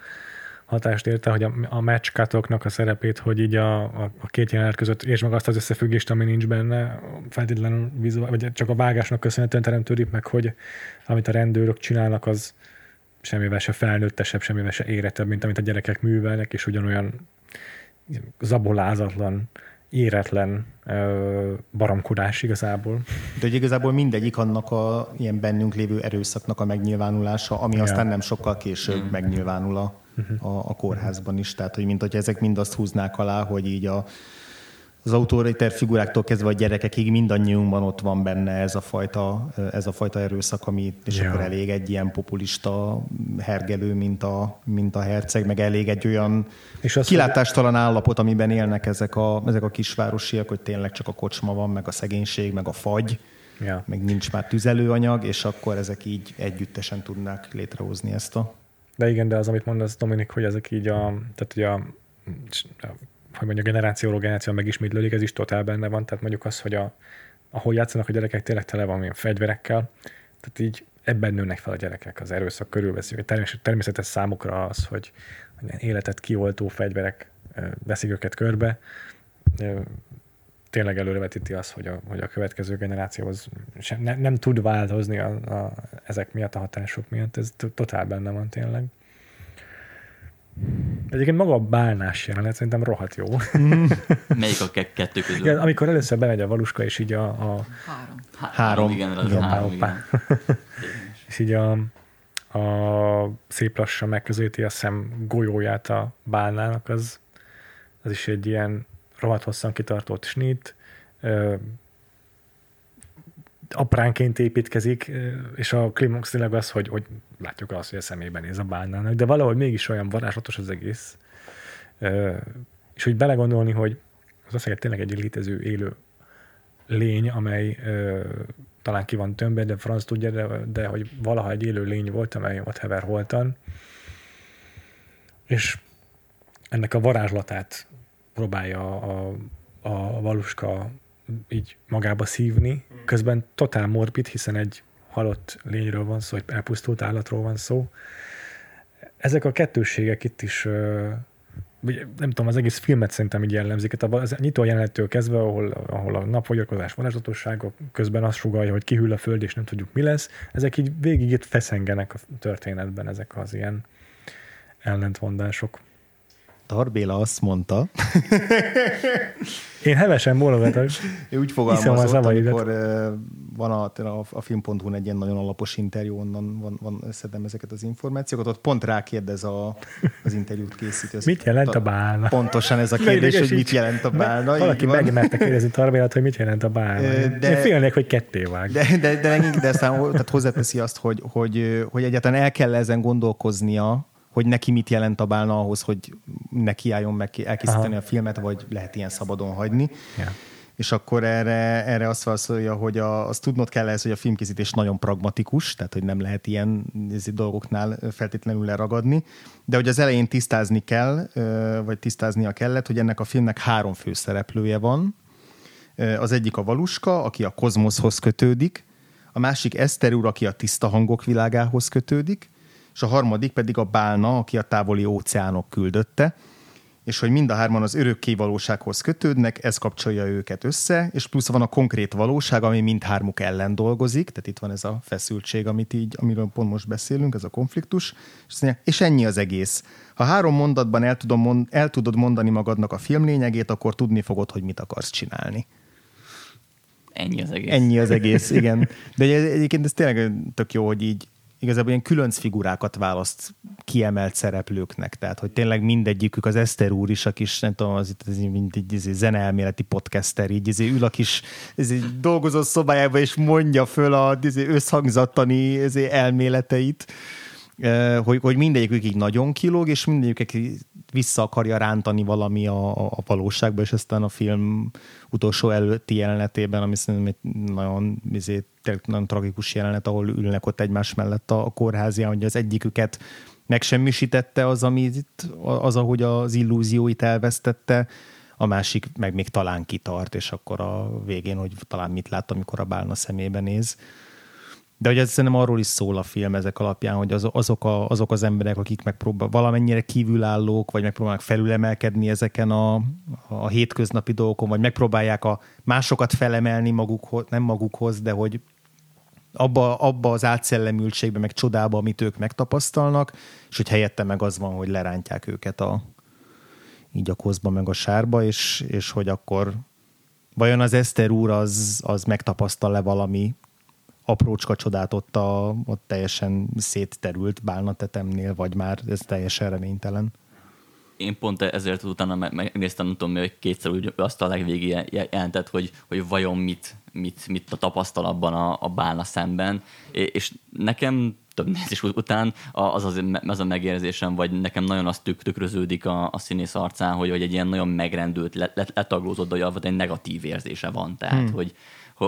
hatást érte, hogy a, a match cut-oknak a szerepét, hogy így a, a, a két jelenet között, és meg azt az összefüggést, ami nincs benne, feltétlenül vizuál, vagy csak a vágásnak köszönhetően teremtődik meg, hogy amit a rendőrök csinálnak, az semmivel se felnőttesebb, semmivel se érettebb, mint amit a gyerekek művelnek, és ugyanolyan zabolázatlan, éretlen ö, baromkodás igazából. De igazából mindegyik annak a ilyen bennünk lévő erőszaknak a megnyilvánulása, ami ja. aztán nem sokkal később megnyilvánul a, a, a kórházban is. Tehát, hogy mint hogyha ezek mind azt húznák alá, hogy így a az autoriter figuráktól kezdve a gyerekekig mindannyiunkban ott van benne ez a fajta, ez a fajta erőszak, ami, és ja. akkor elég egy ilyen populista hergelő, mint a, mint a herceg, meg elég egy olyan és az, kilátástalan hogy... állapot, amiben élnek ezek a, ezek a kisvárosiak, hogy tényleg csak a kocsma van, meg a szegénység, meg a fagy, ja. meg nincs már tüzelőanyag, és akkor ezek így együttesen tudnák létrehozni ezt a... De igen, de az, amit mondasz, Dominik, hogy ezek így a... Tehát ugye a, a hogy mondjuk generációról generációra megismétlődik, ez is totál benne van, tehát mondjuk az, hogy a, ahol játszanak a gyerekek, tényleg tele van ilyen fegyverekkel, tehát így ebben nőnek fel a gyerekek, az erőszak körülveszik. Természetes számukra az, hogy életet kioltó fegyverek veszik őket körbe, tényleg előrevetíti azt, hogy a, hogy a következő generációhoz sem, ne, nem tud változni a, a, ezek miatt, a hatások miatt. Ez totál benne van tényleg. Egyébként maga a bálnás jelenet szerintem rohadt jó. Mm. Melyik a kettő közül? Igen, amikor először bemegy a Valuska, és így a... a három. Három. Három, igen. Az igen, három, igen. És így a, a szép lassan megközelíti, azt hiszem, golyóját a bálnának, az, az is egy ilyen rohadt hosszan kitartott snit, apránként építkezik, és a klimax tényleg az, hogy, hogy látjuk azt, hogy a szemébe néz a bálnának, de valahogy mégis olyan varázslatos az egész. És úgy belegondolni, hogy az aszeget tényleg egy létező élő lény, amely talán ki van tömbben, de franc tudja, de, de hogy valaha egy élő lény volt, amely ott hever holtan. És ennek a varázslatát próbálja a, a Valuska így magába szívni. Közben totál morbid, hiszen egy halott lényről van szó, egy elpusztult állatról van szó. Ezek a kettőségek itt is, nem tudom, az egész filmet szerintem így jellemzik. Hát a nyitó jelenettől kezdve, ahol, ahol a napfogyatkozás varázslatossága, közben azt sugallja, hogy kihűl a föld, és nem tudjuk, mi lesz. Ezek így végig itt feszengenek a történetben, ezek az ilyen ellentmondások. Tarr Béla azt mondta. Én hevesen bólogatok. Én úgy fogalmazott, amikor van a, a film pont hu-n egy ilyen nagyon alapos interjú, onnan van, van összedem ezeket az információkat, ott pont rákérdez a, az interjút készítő. Mit jelent a bálna? Pontosan ez a kérdés, hogy mit jelent a bálna. Valaki megmerte kérdezni Tarr Bélát, hogy mit jelent a bálna. De, Én félnék, hogy ketté vág. De, de, de, de, de aztán hozzáteszi azt, hogy, hogy, hogy egyáltalán el kell ezen gondolkoznia, hogy neki mit jelent a bálna ahhoz, hogy neki álljon meg elkészíteni Aha. a filmet, vagy lehet ilyen szabadon hagyni. Yeah. És akkor erre, erre azt válaszolja, hogy a, azt tudnod kell ez, hogy a filmkészítés nagyon pragmatikus, tehát hogy nem lehet ilyen dolgoknál feltétlenül leragadni, de hogy az elején tisztázni kell, vagy tisztáznia kellett, hogy ennek a filmnek három főszereplője van. Az egyik a Valuska, aki a kozmoszhoz kötődik, a másik Eszter úr, aki a tiszta hangok világához kötődik, és a harmadik pedig a bálna, aki a távoli óceánok küldötte, és hogy mind a hárman az örökké valósághoz kötődnek, ez kapcsolja őket össze, és plusz van a konkrét valóság, ami mindhármuk ellen dolgozik, tehát itt van ez a feszültség, amit így, amiről pont most beszélünk, ez a konfliktus, és, mondja, és ennyi az egész. Ha három mondatban el, tudom mond, el tudod mondani magadnak a film lényegét, akkor tudni fogod, hogy mit akarsz csinálni. Ennyi az egész. Ennyi az egész, igen. De egyébként ez tényleg tök jó, hogy így igazából ilyen különc figurákat választ kiemelt szereplőknek, tehát hogy tényleg mindegyikük, az Eszter úr is, a kis, nem tudom, az, az, mint egy az, az zeneelméleti podcaster, így az, ül a kis az, dolgozó szobájába, és mondja föl az, az összhangzattani az elméleteit, hogy, hogy mindegyikük így nagyon kilóg, és mindegyikük vissza akarja rántani valami a, a valóságba, és aztán a film utolsó előtti jelenetében, ami szerintem egy nagyon, azért, nagyon tragikus jelenet, ahol ülnek ott egymás mellett a, a kórházián, hogy az egyiküket megsemmisítette az, amit, az, ahogy az illúzióit elvesztette, a másik meg még talán kitart, és akkor a végén, hogy talán mit lát, amikor a bálna szemébe néz. De hogy ez szerintem arról is szól a film ezek alapján, hogy az, azok, a, azok az emberek, akik megpróbál, valamennyire kívülállók, vagy megpróbálnak felülemelkedni ezeken a, a hétköznapi dolgokon, vagy megpróbálják a másokat felemelni magukhoz, nem magukhoz, de hogy abba, abba az átszellemültségbe, meg csodába, amit ők megtapasztalnak, és hogy helyette meg az van, hogy lerántják őket a, így a kozba, meg a sárba, és, és hogy akkor vajon az Eszter úr az, az megtapasztal-e valami aprócska csodát ott a ott teljesen szétterült bálnatetemnél, vagy már ez teljesen reménytelen. Én pont ezért utána megnéztem, nem tudom, hogy kétszer úgy azt a legvégén jelentett, hogy, hogy vajon mit, mit, mit tapasztal abban a, a bálna szemben, és nekem több nézés után az, az, az a megérzésem, vagy nekem nagyon az tük, tükröződik a, a színész arcán, hogy, hogy egy ilyen nagyon megrendült, let, letaglózott, vagy egy negatív érzése van, tehát, hmm. hogy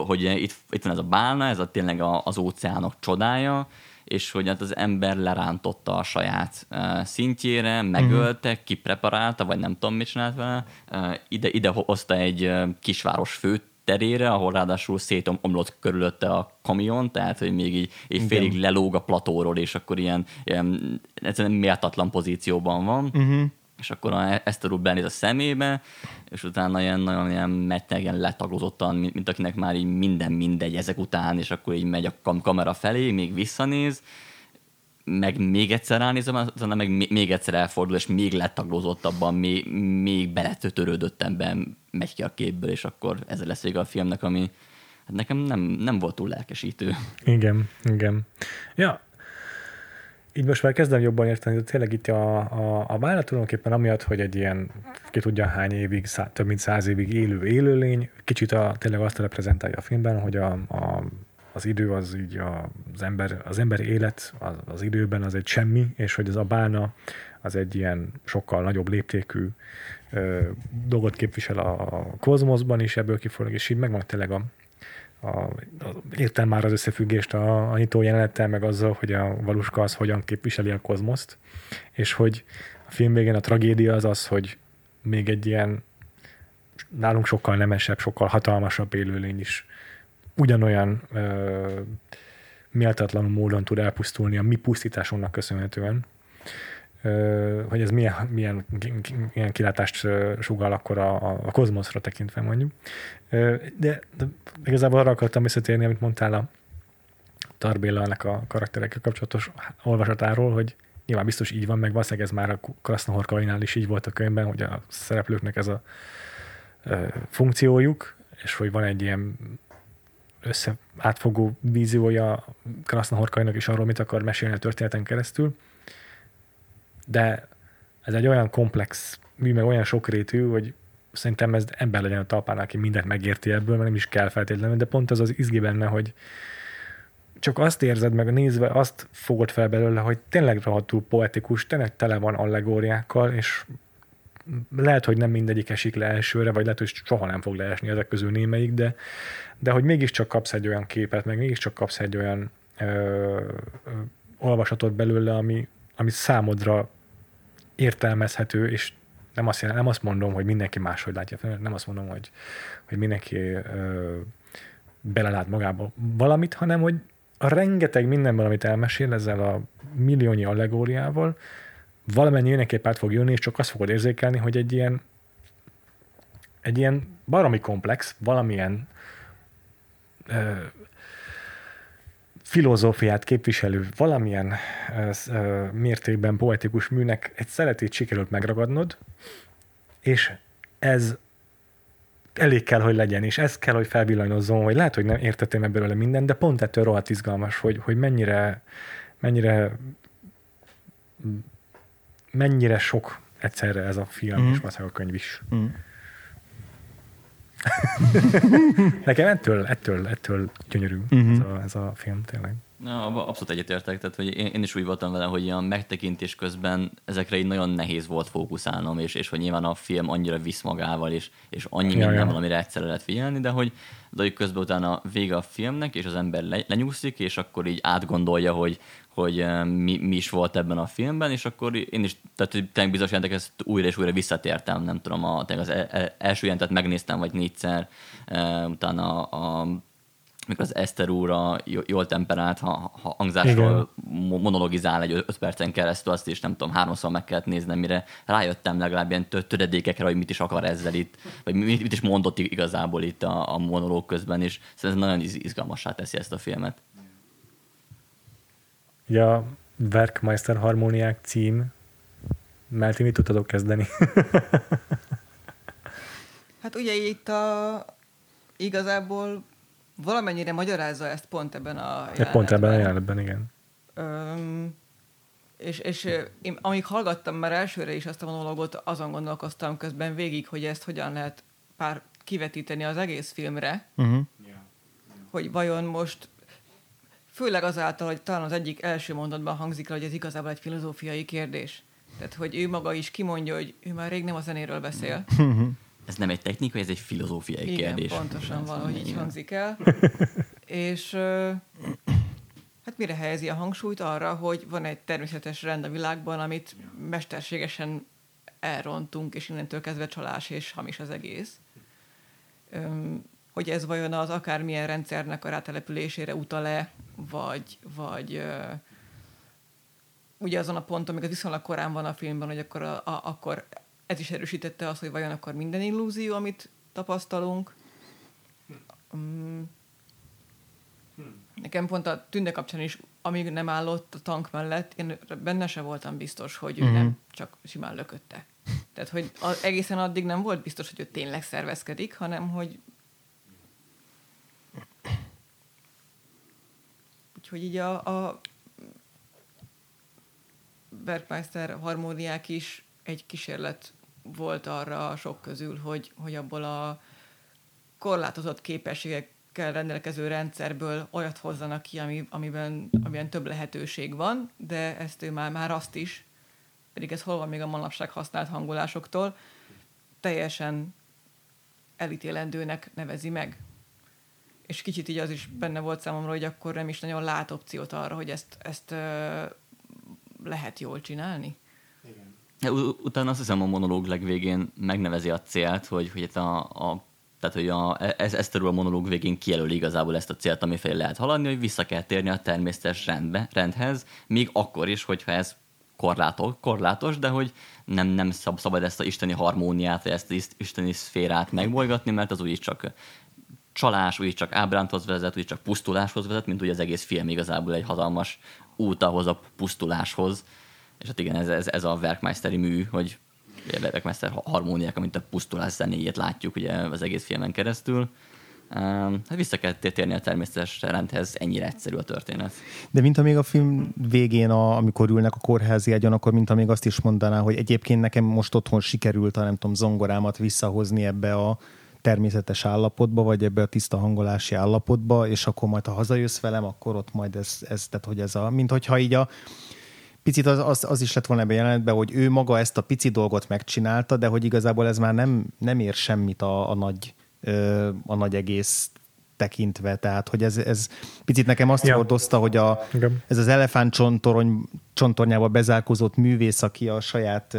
hogy itt, itt van ez a bálna, ez a tényleg az óceánok csodája, és hogy hát az ember lerántotta a saját uh, szintjére, megölte, uh-huh. kipreparálta, vagy nem tudom, mit csinált vele, uh, ide, ide hozta egy uh, kisváros fő, terére, ahol ráadásul szétomlott körülötte a kamion, tehát hogy még így, így félig lelóg a platóról, és akkor ilyen, ilyen egyszerűen méltatlan pozícióban van. Uh-huh. És akkor a Eszter úr benéz a szemébe, és utána ilyen nagyon ilyen metteg, ilyen letaglózottan, mint, mint akinek már így minden mindegy ezek után, és akkor így megy a kam- kamera felé, még visszanéz, meg még egyszer ránézem, aztán meg még egyszer elfordul, és még letaglózottabban, még, még beletötörődöttemben megy ki a képből, és akkor ez lesz vége a filmnek, ami hát nekem nem, nem volt túl lelkesítő. Igen, igen. Ja, így most már kezdem jobban érteni, de tényleg itt a, a, a vállalat tulajdonképpen amiatt, hogy egy ilyen ki tudja hány évig, szá, több mint száz évig élő élőlény, kicsit a, tényleg azt reprezentálja a filmben, hogy a, a az idő az így a, az ember, az ember élet az, az időben az egy semmi, és hogy ez a bálna az egy ilyen sokkal nagyobb léptékű ö, dolgot képvisel a, a kozmoszban is, ebből kifolyólag, és így megvan tényleg a, a, a, értem már az összefüggést a, a nyitó jelenettel, meg azzal, hogy a Valuska az hogyan képviseli a kozmoszt, és hogy a film végén a tragédia az az, hogy még egy ilyen nálunk sokkal nemesebb, sokkal hatalmasabb élőlény is ugyanolyan ö, méltatlan módon tud elpusztulni a mi pusztításunknak köszönhetően, ö, hogy ez milyen, milyen, milyen kilátást sugall akkor a, a kozmoszra tekintve mondjuk. Ö, de, de igazából arra akartam visszatérni, amit mondtál a Tarr Bélának a karakterekkel kapcsolatos olvasatáról, hogy nyilván biztos így van, meg valószínűleg ez már a Krasznahorkainál is így volt a könyvben, hogy a szereplőknek ez a ö, funkciójuk, és hogy van egy ilyen össze átfogó víziója Krasznahorkainak is arról, mit akar mesélni a történeten keresztül. De ez egy olyan komplex, mű meg olyan sokrétű, hogy szerintem ez ember legyen a talpán, aki mindent megérti ebből, mert nem is kell feltétlenül, de pont az az izgi benne, hogy csak azt érzed meg, nézve azt fogod fel belőle, hogy tényleg rohadtul poetikus, tényleg tele van allegóriákkal, és lehet, hogy nem mindegyik esik le elsőre, vagy lehet, hogy soha nem fog leesni ezek közül némelyik, de, de hogy mégiscsak kapsz egy olyan képet, meg mégiscsak kapsz egy olyan ö, ö, olvasatot belőle, ami, ami számodra értelmezhető, és nem azt, nem azt mondom, hogy mindenki máshogy látja, nem azt mondom, hogy, hogy mindenki ö, belelát magába valamit, hanem hogy a rengeteg mindenben, amit elmesél ezzel a milliónyi allegóriával, valamennyi önneképp át fog jönni, és csak azt fogod érzékelni, hogy egy ilyen, egy ilyen baromi komplex, valamilyen ö, filozófiát képviselő, valamilyen ö, mértékben poetikus műnek egy szeletét sikerült megragadnod, és ez elég kell, hogy legyen, és ez kell, hogy felvillanyozom, hogy lehet, hogy nem értettem ebből mindent, de pont ettől rohadt izgalmas, hogy, hogy mennyire mennyire mennyire sok egyszerre ez a film, mm. és valószínűleg a könyv is. Mm. Nekem ettől, ettől, ettől gyönyörű mm-hmm. ez, a, ez a film, tényleg. Ja, abszolút egyetértek, tehát hogy én, én is úgy voltam vele, hogy ilyen megtekintés közben ezekre így nagyon nehéz volt fókuszálnom, és, és hogy nyilván a film annyira visz magával, és, és annyi ja, minden valamire egyszerre lehet figyelni, de hogy, de hogy közben utána vége a filmnek, és az ember le, lenyúszik, és akkor így átgondolja, hogy hogy mi, mi is volt ebben a filmben, és akkor én is, tehát bizonyos jelentek, ezt újra és újra visszatértem, nem tudom, a, az első jelentet megnéztem, vagy négyszer, utána a, a, mikor az Eszter úra jól temperált ha, ha hangzásról monologizál egy öt percen keresztül, azt is nem tudom, háromszor meg kellett néznem, mire rájöttem legalább ilyen töredékekre, hogy mit is akar ezzel itt, vagy mit, mit is mondott igazából itt a, a monológ közben, és szerintem nagyon izgalmassá teszi ezt a filmet. Ugye a Werckmeister harmóniák cím, mert mit tudtatok kezdeni? Hát ugye itt a, igazából valamennyire magyarázza ezt pont ebben a jelenetben. Pont ebben a jelenetben, igen. Öm, és, és én, amíg hallgattam már elsőre is azt a monológot, azon gondolkoztam közben végig, hogy ezt hogyan lehet pár kivetíteni az egész filmre, uh-huh. hogy vajon most főleg azáltal, hogy talán az egyik első mondatban hangzik el, hogy ez igazából egy filozófiai kérdés. Tehát, hogy ő maga is kimondja, hogy ő már rég nem a zenéről beszél. Ez nem egy technika, ez egy filozófiai igen, kérdés. Igen, pontosan valahogy így hangzik el. És hát mire helyezi a hangsúlyt? Arra, hogy van egy természetes rend a világban, amit mesterségesen elrontunk, és innentől kezdve csalás és hamis az egész. hogy ez vajon az akármilyen rendszernek a rátelepülésére utal-e, vagy, vagy ö, ugye azon a ponton, még az viszonylag korán van a filmben, hogy akkor, a, a, akkor ez is erősítette azt, hogy vajon akkor minden illúzió, amit tapasztalunk. Hmm. Nekem pont a Tünde kapcsán is, amíg nem állott a tank mellett, én benne sem voltam biztos, hogy ő mm-hmm. nem csak simán lökötte. Tehát, hogy az, egészen addig nem volt biztos, hogy ő tényleg szervezkedik, hanem, hogy úgyhogy így a, a Werckmeister harmóniák is egy kísérlet volt arra sok közül, hogy, hogy abból a korlátozott képességekkel rendelkező rendszerből olyat hozzanak ki, ami, amiben, amiben több lehetőség van, de ezt ő már, már azt is, pedig ez hol van még a manapság használt hangolásoktól, teljesen elítélendőnek nevezi meg. És kicsit így az is benne volt számomra, hogy akkor nem is nagyon lát opciót arra, hogy ezt, ezt ö, lehet jól csinálni. Igen. U- utána azt hiszem a monológ legvégén megnevezi a célt, hogy, hogy a, a tehát, hogy a, ez, ez terül a monológ végén kijelöli igazából ezt a célt, amifelé lehet haladni, hogy vissza kell térni a természetes rendbe, rendhez, még akkor is, hogyha ez korlátos, korlátos de hogy nem, nem szab, szabad ezt a isteni harmóniát, vagy ezt az isteni szférát megbolygatni, mert az úgyis csak csalás, úgyis csak ábránthoz vezet, úgyis csak pusztuláshoz vezet, mint úgy az egész film igazából egy hatalmas út ahhoz a pusztuláshoz. És hát igen, ez, ez, ez a Werckmeisteri mű, hogy Werckmeister harmóniák, amint a pusztulás zenéjét látjuk ugye az egész filmen keresztül. Hát vissza kell térni a természetes rendhez, ennyire egyszerű a történet. De mintha még a film végén, a, amikor ülnek a kórházi ágyon, akkor mintha még azt is mondaná, hogy egyébként nekem most otthon sikerült a nem tudom, zongorámat visszahozni ebbe a természetes állapotba, vagy ebbe a tiszta hangolási állapotba, és akkor majd ha hazajössz velem, akkor ott majd ez, ez tehát hogy ez a, mint hogyha így a picit az, az, az is lett volna ebben a jelenetben, hogy ő maga ezt a pici dolgot megcsinálta, de hogy igazából ez már nem, nem ér semmit a, a, nagy, a nagy egész tekintve. Tehát, hogy ez, ez picit nekem azt ja. hordozta, hogy a, ez az elefántcsontorony csontornyába bezárkózott művész, aki a saját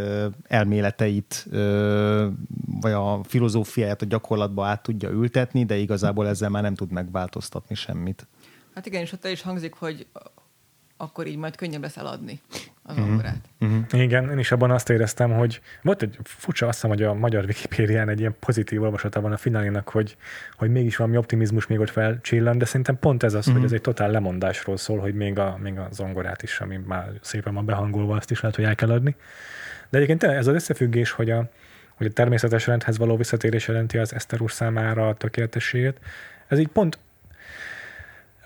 elméleteit vagy a filozófiáját a gyakorlatba át tudja ültetni, de igazából ezzel már nem tud megváltoztatni semmit. Hát igen, és ott is hangzik, hogy akkor így majd könnyebb lesz eladni az mm-hmm. angolát. Mm-hmm. Igen, én is abban azt éreztem, hogy volt egy furcsa, azt hiszem, hogy a magyar Wikipédián egy ilyen pozitív olvasata van a finálénak, hogy, hogy mégis valami optimizmus még ott felcsillan, de szerintem pont ez az, mm-hmm. hogy ez egy totál lemondásról szól, hogy még a, még a zongorát is, ami már szépen van behangolva, azt is lehet, hogy el kell adni. De egyébként ez az összefüggés, hogy a, hogy a természetes rendhez való visszatérés jelenti az Eszter úr számára a tökéletességét, ez így pont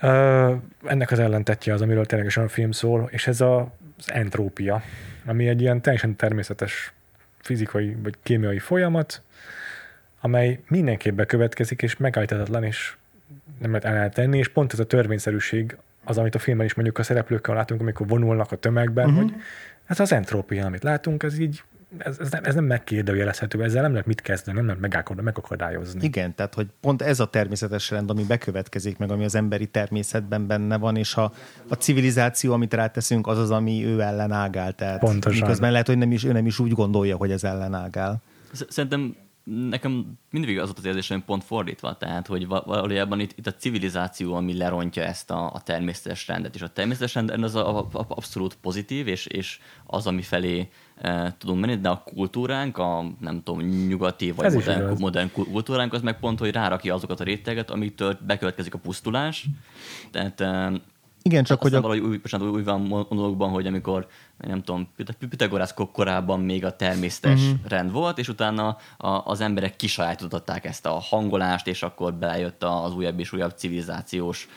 Uh, ennek az ellentetje az, amiről ténylegesen a film szól, és ez a, az entrópia, ami egy ilyen teljesen természetes fizikai vagy kémiai folyamat, amely mindenképp bekövetkezik, és megállítatlan, és nem lehet el lehet tenni, és pont ez a törvényszerűség az, amit a filmben is mondjuk a szereplőkkel látunk, amikor vonulnak a tömegben, uh-huh. hogy ez az entrópia, amit látunk, ez így Ez, ez, nem, ez nem megkérdőjelezhető, ezzel nem lehet mit kezdeni, nem lehet megállkodni, megakadályozni. Igen, tehát hogy pont ez a természetes rend, ami bekövetkezik meg, ami az emberi természetben benne van, és a, a civilizáció, amit ráteszünk, az az, ami ő ellen ágál. Tehát pontosan. Miközben lehet, hogy nem is, ő nem is úgy gondolja, hogy ez ellen ágál. Szerintem nekem mindig az ott az érzésem pont fordítva, tehát hogy valójában itt, itt a civilizáció, ami lerontja ezt a, a természetes rendet, és a természetes rend az a, a, a, abszolút pozitív, és, és az, ami felé e, tudunk menni, de a kultúránk, a nem tudom, nyugati vagy modern, modern kultúránk, az meg pont, hogy rárakja azokat a réteget, amiktől bekövetkezik a pusztulás. Tehát... E, igen, csak aztán hogy... Valahogy a... úgy, úgy van monológban, hogy amikor, nem tudom, Pitagorász korában még a természetes uh-huh. rend volt, és utána a, az emberek kisajátították ezt a hangolást, és akkor belejött az újabb és újabb civilizációs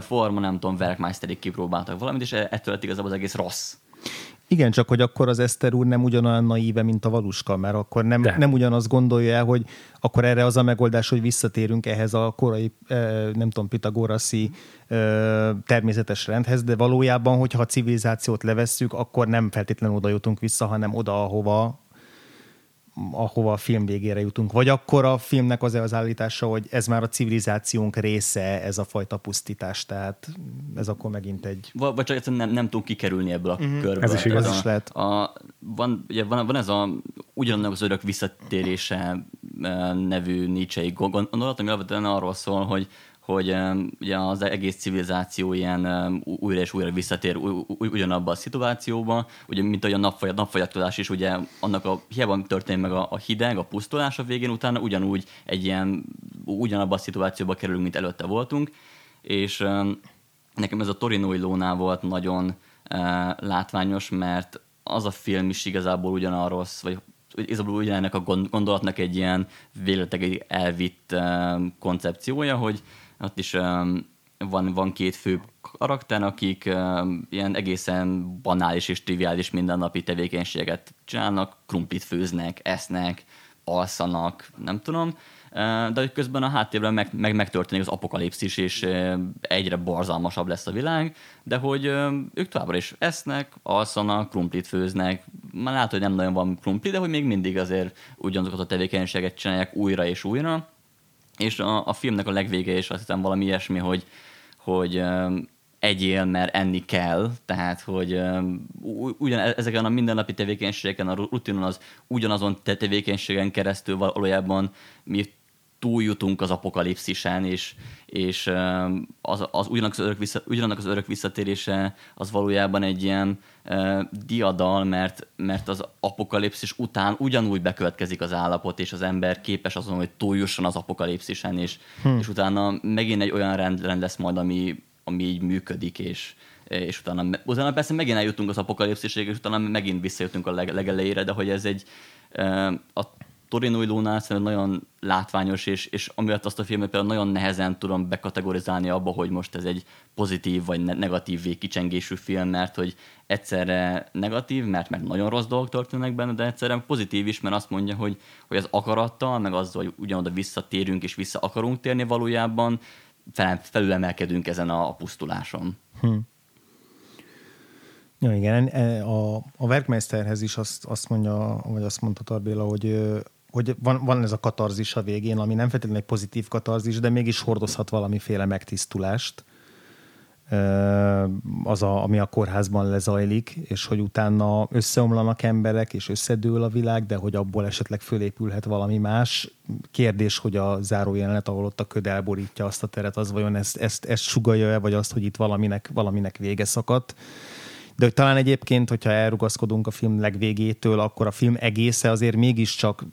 forma, nem tudom, Werckmeisterig kipróbáltak valamit, és ettől lett igazából az egész rossz. Igen, csak hogy akkor az Eszter úr nem ugyanolyan naíve, mint a Valuska, mert akkor nem, nem ugyanaz gondolja el, hogy akkor erre az a megoldás, hogy visszatérünk ehhez a korai, nem tudom, pitagoraszi természetes rendhez, de valójában, hogyha a civilizációt levesszük, akkor nem feltétlenül oda jutunk vissza, hanem oda, ahova, ahova a film végére jutunk. Vagy akkor a filmnek az az állítása, hogy ez már a civilizációnk része, ez a fajta pusztítás, tehát ez akkor megint egy... Vagy csak egyszerűen nem, nem tudunk kikerülni ebből a mm-hmm. körből. Ez is igaz, ez a, is lehet. A, van, ugye, van, van ez a ugyanannak az örök visszatérése nevű nietzschei gondolat, ami alapvetően arról szól, hogy hogy ugye az egész civilizáció ilyen újra és újra visszatér ugyanabba a szituációba, ugye, mint ahogy a napfogyatkozás is, ugye annak a hiába történik meg a hideg, a pusztulás a végén utána, ugyanúgy egy ilyen ugyanabba a szituációba kerülünk, mint előtte voltunk, és nekem ez a torinói lónál volt nagyon látványos, mert az a film is igazából ugyanarról, vagy igazából ugyanennek a gondolatnak egy ilyen végletek elvitt koncepciója, hogy ott is um, van, van két fő karakter, akik um, ilyen egészen banális és triviális mindennapi tevékenységet csinálnak, krumplit főznek, esznek, alszanak, nem tudom, uh, de hogy közben a háttérben meg, meg, megtörténik az apokalipszis, és uh, egyre borzalmasabb lesz a világ, de hogy uh, ők továbbra is esznek, alszanak, krumplit főznek, már látod, hogy nem nagyon van krumpli, de hogy még mindig azért ugyanazokat a tevékenységet csinálják újra és újra. És a, a filmnek a legvége is azt hiszem valami ilyesmi, hogy, hogy um, egyél, mert enni kell, tehát hogy um, ugyan ezeken a mindennapi tevékenységeken, a rutinon az ugyanazon tevékenységen keresztül valójában mi túljutunk az apokalipszisen, és, és um, az, az, ugyanak az örök vissza, ugyanannak az örök visszatérése az valójában egy ilyen uh, diadal, mert, mert az apokalipszis után ugyanúgy bekövetkezik az állapot, és az ember képes azon, hogy túljusson az apokalipszisen, és, hmm. és utána megint egy olyan rend, rend lesz majd, ami, ami így működik, és, és utána, utána persze megint eljutunk az apokalipszisig, és utána megint visszajutunk a leg, legelejére, de hogy ez egy uh, a torinói lónál szerintem nagyon látványos, és, és amiatt azt a filmet például nagyon nehezen tudom bekategorizálni abba, hogy most ez egy pozitív vagy negatív kicsengésű film, mert hogy egyszerre negatív, mert, mert nagyon rossz dolgok történnek benne, de egyszerre pozitív is, mert azt mondja, hogy, hogy az akarattal, meg azzal, hogy ugyanoda visszatérünk és vissza akarunk térni valójában, fel, felülemelkedünk ezen a, a pusztuláson. Hm. Ja, igen, a, a Werckmeisterhez is azt, azt mondja, vagy azt mondta Tarr Béla, hogy hogy van, van ez a katarzis a végén, ami nem feltétlenül egy pozitív katarzis, de mégis hordozhat valamiféle megtisztulást. Az, a, ami a kórházban lezajlik, és hogy utána összeomlanak emberek, és összedől a világ, de hogy abból esetleg fölépülhet valami más. Kérdés, hogy a zárójelenet, ahol ott a köd elborítja azt a teret, az vajon ezt, ezt, ezt sugallja-e, vagy azt, hogy itt valaminek, valaminek vége szakadt. De hogy talán egyébként, hogyha elrugaszkodunk a film legvégétől, akkor a film egésze azért mégiscsak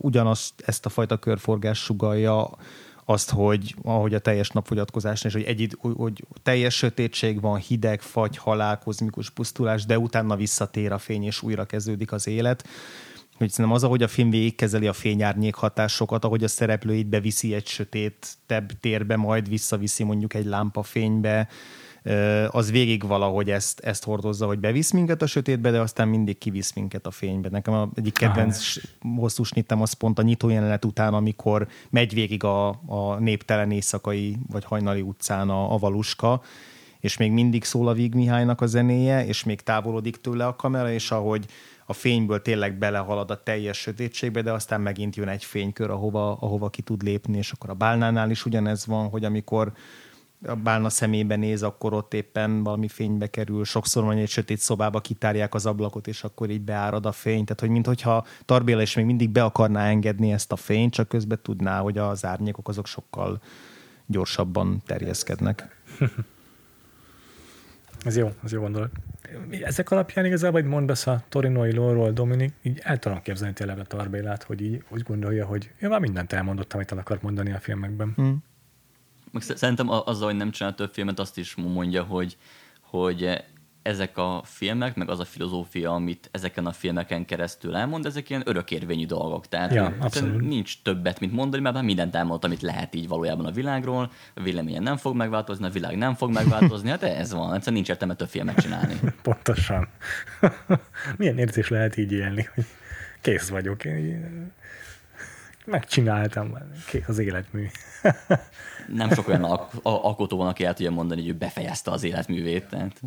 ugyanazt, ezt a fajta körforgás sugallja, azt, hogy ahogy a teljes napfogyatkozásnál, és hogy, egy, hogy teljes sötétség van, hideg, fagy, halál, kozmikus pusztulás, de utána visszatér a fény, és újra kezdődik az élet. Hogy szerintem az, ahogy a film végigkezeli a fényárnyék hatásokat, ahogy a szereplőit beviszi egy sötétebb térbe, majd visszaviszi mondjuk egy lámpafénybe, az végig valahogy ezt, ezt hordozza, hogy bevisz minket a sötétbe, de aztán mindig kivisz minket a fénybe. Nekem az egyik kedvenc hosszú snittem az pont a nyitójelenet után, amikor megy végig a, a néptelen éjszakai vagy hajnali utcán a, a valuska, és még mindig szól a Vig Mihálynak a zenéje, és még távolodik tőle a kamera, és ahogy a fényből tényleg belehalad a teljes sötétségbe, de aztán megint jön egy fénykör, ahova, ahova ki tud lépni, és akkor a bálnánál is ugyanez van, hogy amikor a bálna szemébe néz, akkor ott éppen valami fénybe kerül, sokszor van egy sötét szobába, kitárják az ablakot, és akkor így beárad a fény. Tehát, hogy minthogyha Tarr Béla is még mindig be akarná engedni ezt a fényt, csak közben tudná, hogy az árnyékok azok sokkal gyorsabban terjeszkednek. Ez jó, ez jó gondolat. Ezek alapján igazából, hogy mondasz a torinói lóról, Dominik, így el tudom képzelni tényleg a Tarr Bélát, hogy így úgy gondolja, hogy ő már mindent elmondott, amit el akart mondani a filmekben. Hmm. Meg szerintem azzal, hogy nem csinál több filmet, azt is mondja, hogy, hogy ezek a filmek, meg az a filozófia, amit ezeken a filmeken keresztül elmond, ezek ilyen örökérvényű dolgok. Tehát ja, nincs többet, mint mondani, mert már mindent elmondott, amit lehet így valójában a világról. A véleményen nem fog megváltozni, a világ nem fog megváltozni. Hát ez van, egyszerűen nincs értelme több filmet csinálni. Pontosan. Milyen érzés lehet így élni, hogy kész vagyok. Én megcsináltam, kész az életmű. Nem sok olyan al- alkotó van, aki el tudja mondani, hogy ő befejezte az életművét. Tehát.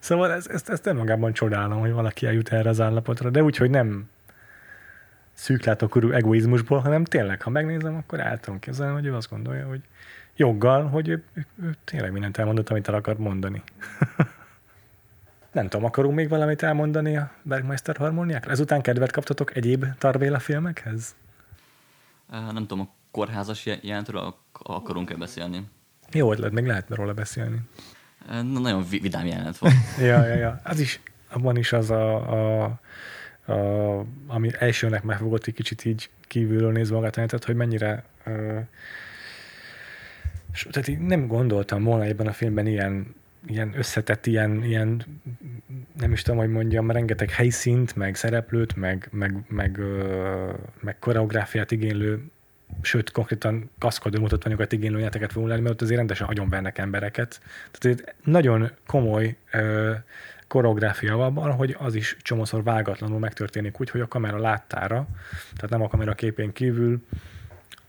Szóval ezt, ezt, ezt nem magában csodálom, hogy valaki eljut erre az állapotra, de úgyhogy nem szűklátókörű egoizmusból, hanem tényleg, ha megnézem, akkor el tudom képzelni, hogy ő azt gondolja, hogy joggal, hogy ő, ő, ő tényleg mindent elmondott, amit el akar mondani. Nem tudom, akarunk még valamit elmondani a Werckmeister harmóniákra? Ezután kedvet kaptatok egyéb Tarr Béla filmekhez? Nem tudom, a kórházas jelentről akarunk-e beszélni? Jó ötlet, még lehetne róla beszélni. Na, nagyon vidám jelenet volt. ja, ja, ja. Az is, abban is az a, a, a ami elsőnek megfogott egy kicsit így kívülről nézve magát, tehát hogy mennyire ö, so, tehát nem gondoltam volna ebben a filmben ilyen ilyen összetett, ilyen, ilyen nem is tudom, hogy mondjam, rengeteg helyszínt, meg szereplőt, meg, meg, meg, ö, meg koreográfiát igénylő, sőt, konkrétan kaszkodó mutatványokat igénylő játéket fogunk lenni, mert ott azért rendesen agyonvernek embereket. Tehát nagyon komoly ö, koreográfia van, hogy az is csomószor vágatlanul megtörténik úgy, hogy a kamera láttára, tehát nem a kamera képén kívül